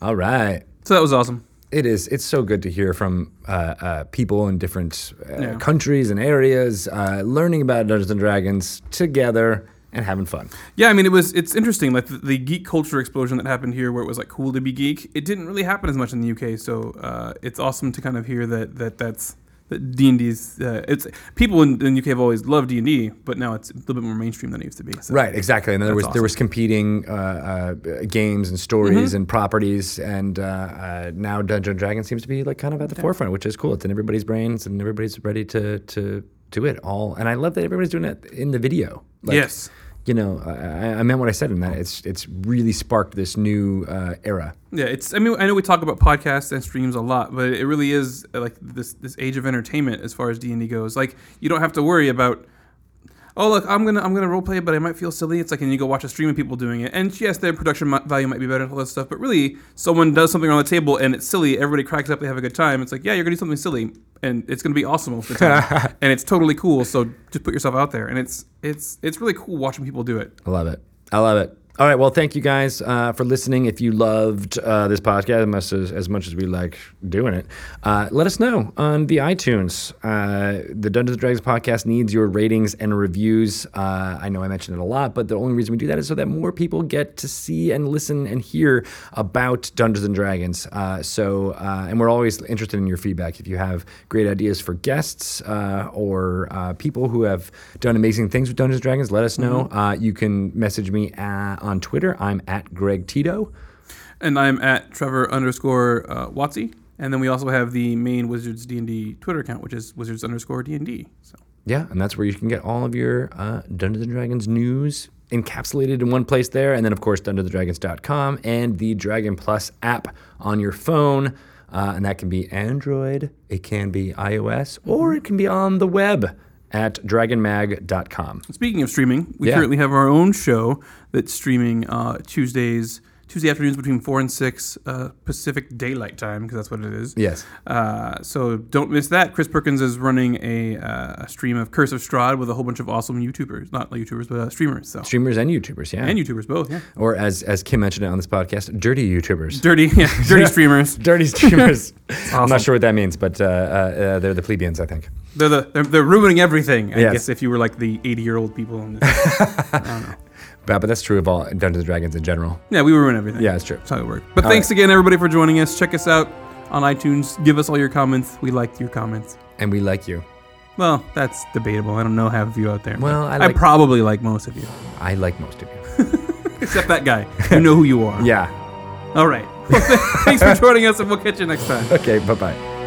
All right. So that was awesome. It is. It's so good to hear from uh, uh, people in different uh, yeah. countries and areas, uh, learning about Dungeons and Dragons together. And having fun. Yeah, I mean, it was. It's interesting, like the, the geek culture explosion that happened here, where it was like cool to be geek. It didn't really happen as much in the U K, so uh, it's awesome to kind of hear that that that's D and D's uh, it's people in, in the U K have always loved D and D, but now it's a little bit more mainstream than it used to be. So. Right, exactly. And then there was awesome. there was competing uh, uh, games and stories mm-hmm. and properties, and uh, uh, now Dungeons and Dragons seems to be like kind of at the yeah. forefront, which is cool. It's in everybody's brains, and everybody's ready to to do it all. And I love that everybody's doing it in the video. Like, yes. You know, I, I meant what I said in that. It's it's really sparked this new uh, era. Yeah, it's. I mean, I know we talk about podcasts and streams a lot, but it really is like this this age of entertainment as far as D and D goes. Like, you don't have to worry about, oh look, I'm gonna I'm gonna roleplay, but I might feel silly. It's like, and you go watch a stream of people doing it, and yes, their production value might be better and all that stuff, but really, someone does something around the table and it's silly. Everybody cracks up, they have a good time. It's like, yeah, you're gonna do something silly, and it's going to be awesome all the time, and it's totally cool. So just put yourself out there, and it's it's it's really cool watching people do it. I love it. I love it. All right. Well, thank you guys uh, for listening. If you loved uh, this podcast as, as much as we like doing it, uh, let us know on the iTunes. Uh, the Dungeons and Dragons podcast needs your ratings and reviews. Uh, I know I mentioned it a lot, but the only reason we do that is so that more people get to see and listen and hear about Dungeons and Dragons. Uh, so, uh, and we're always interested in your feedback. If you have great ideas for guests uh, or uh, people who have done amazing things with Dungeons and Dragons, let us know. Mm-hmm. Uh, you can message me at on Twitter, I'm at Greg Tito. And I'm at Trevor underscore uh, Watsy. And then we also have the main Wizards D and D Twitter account, which is Wizards underscore D and D. So. Yeah, and that's where you can get all of your uh, Dungeons and Dragons news encapsulated in one place there. And then, of course, dungeons and dragons dot com and the Dragon Plus app on your phone. Uh, and that can be Android, it can be iOS, or it can be on the web at dragon mag dot com. Speaking of streaming, we yeah. currently have our own show that's streaming uh, Tuesdays, Tuesday afternoons between four and six uh, Pacific Daylight Time, because that's what it is. Yes. Uh, so don't miss that. Chris Perkins is running a, uh, a stream of Curse of Strahd with a whole bunch of awesome YouTubers. Not YouTubers, but uh, streamers. So. Streamers and YouTubers, yeah. And YouTubers, both, yeah. Or as as Kim mentioned it on this podcast, dirty YouTubers. Dirty, yeah. Dirty streamers. Dirty streamers. Awesome. I'm not sure what that means, but uh, uh, they're the plebeians, I think. They're the they're, they're ruining everything, I yes. guess, if you were like the eighty-year-old people. In the, I don't know. But, but that's true of all Dungeons and Dragons in general. Yeah, we ruin everything. Yeah, it's true. That's how it works. But all thanks right. again, everybody, for joining us. Check us out on iTunes. Give us all your comments. We like your comments. And we like you. Well, that's debatable. I don't know half of you out there. Well, I, like, I probably like most of you. I like most of you. Except that guy. You know who you are. Yeah. All right. Well, th- thanks for joining us, and we'll catch you next time. Okay, bye-bye.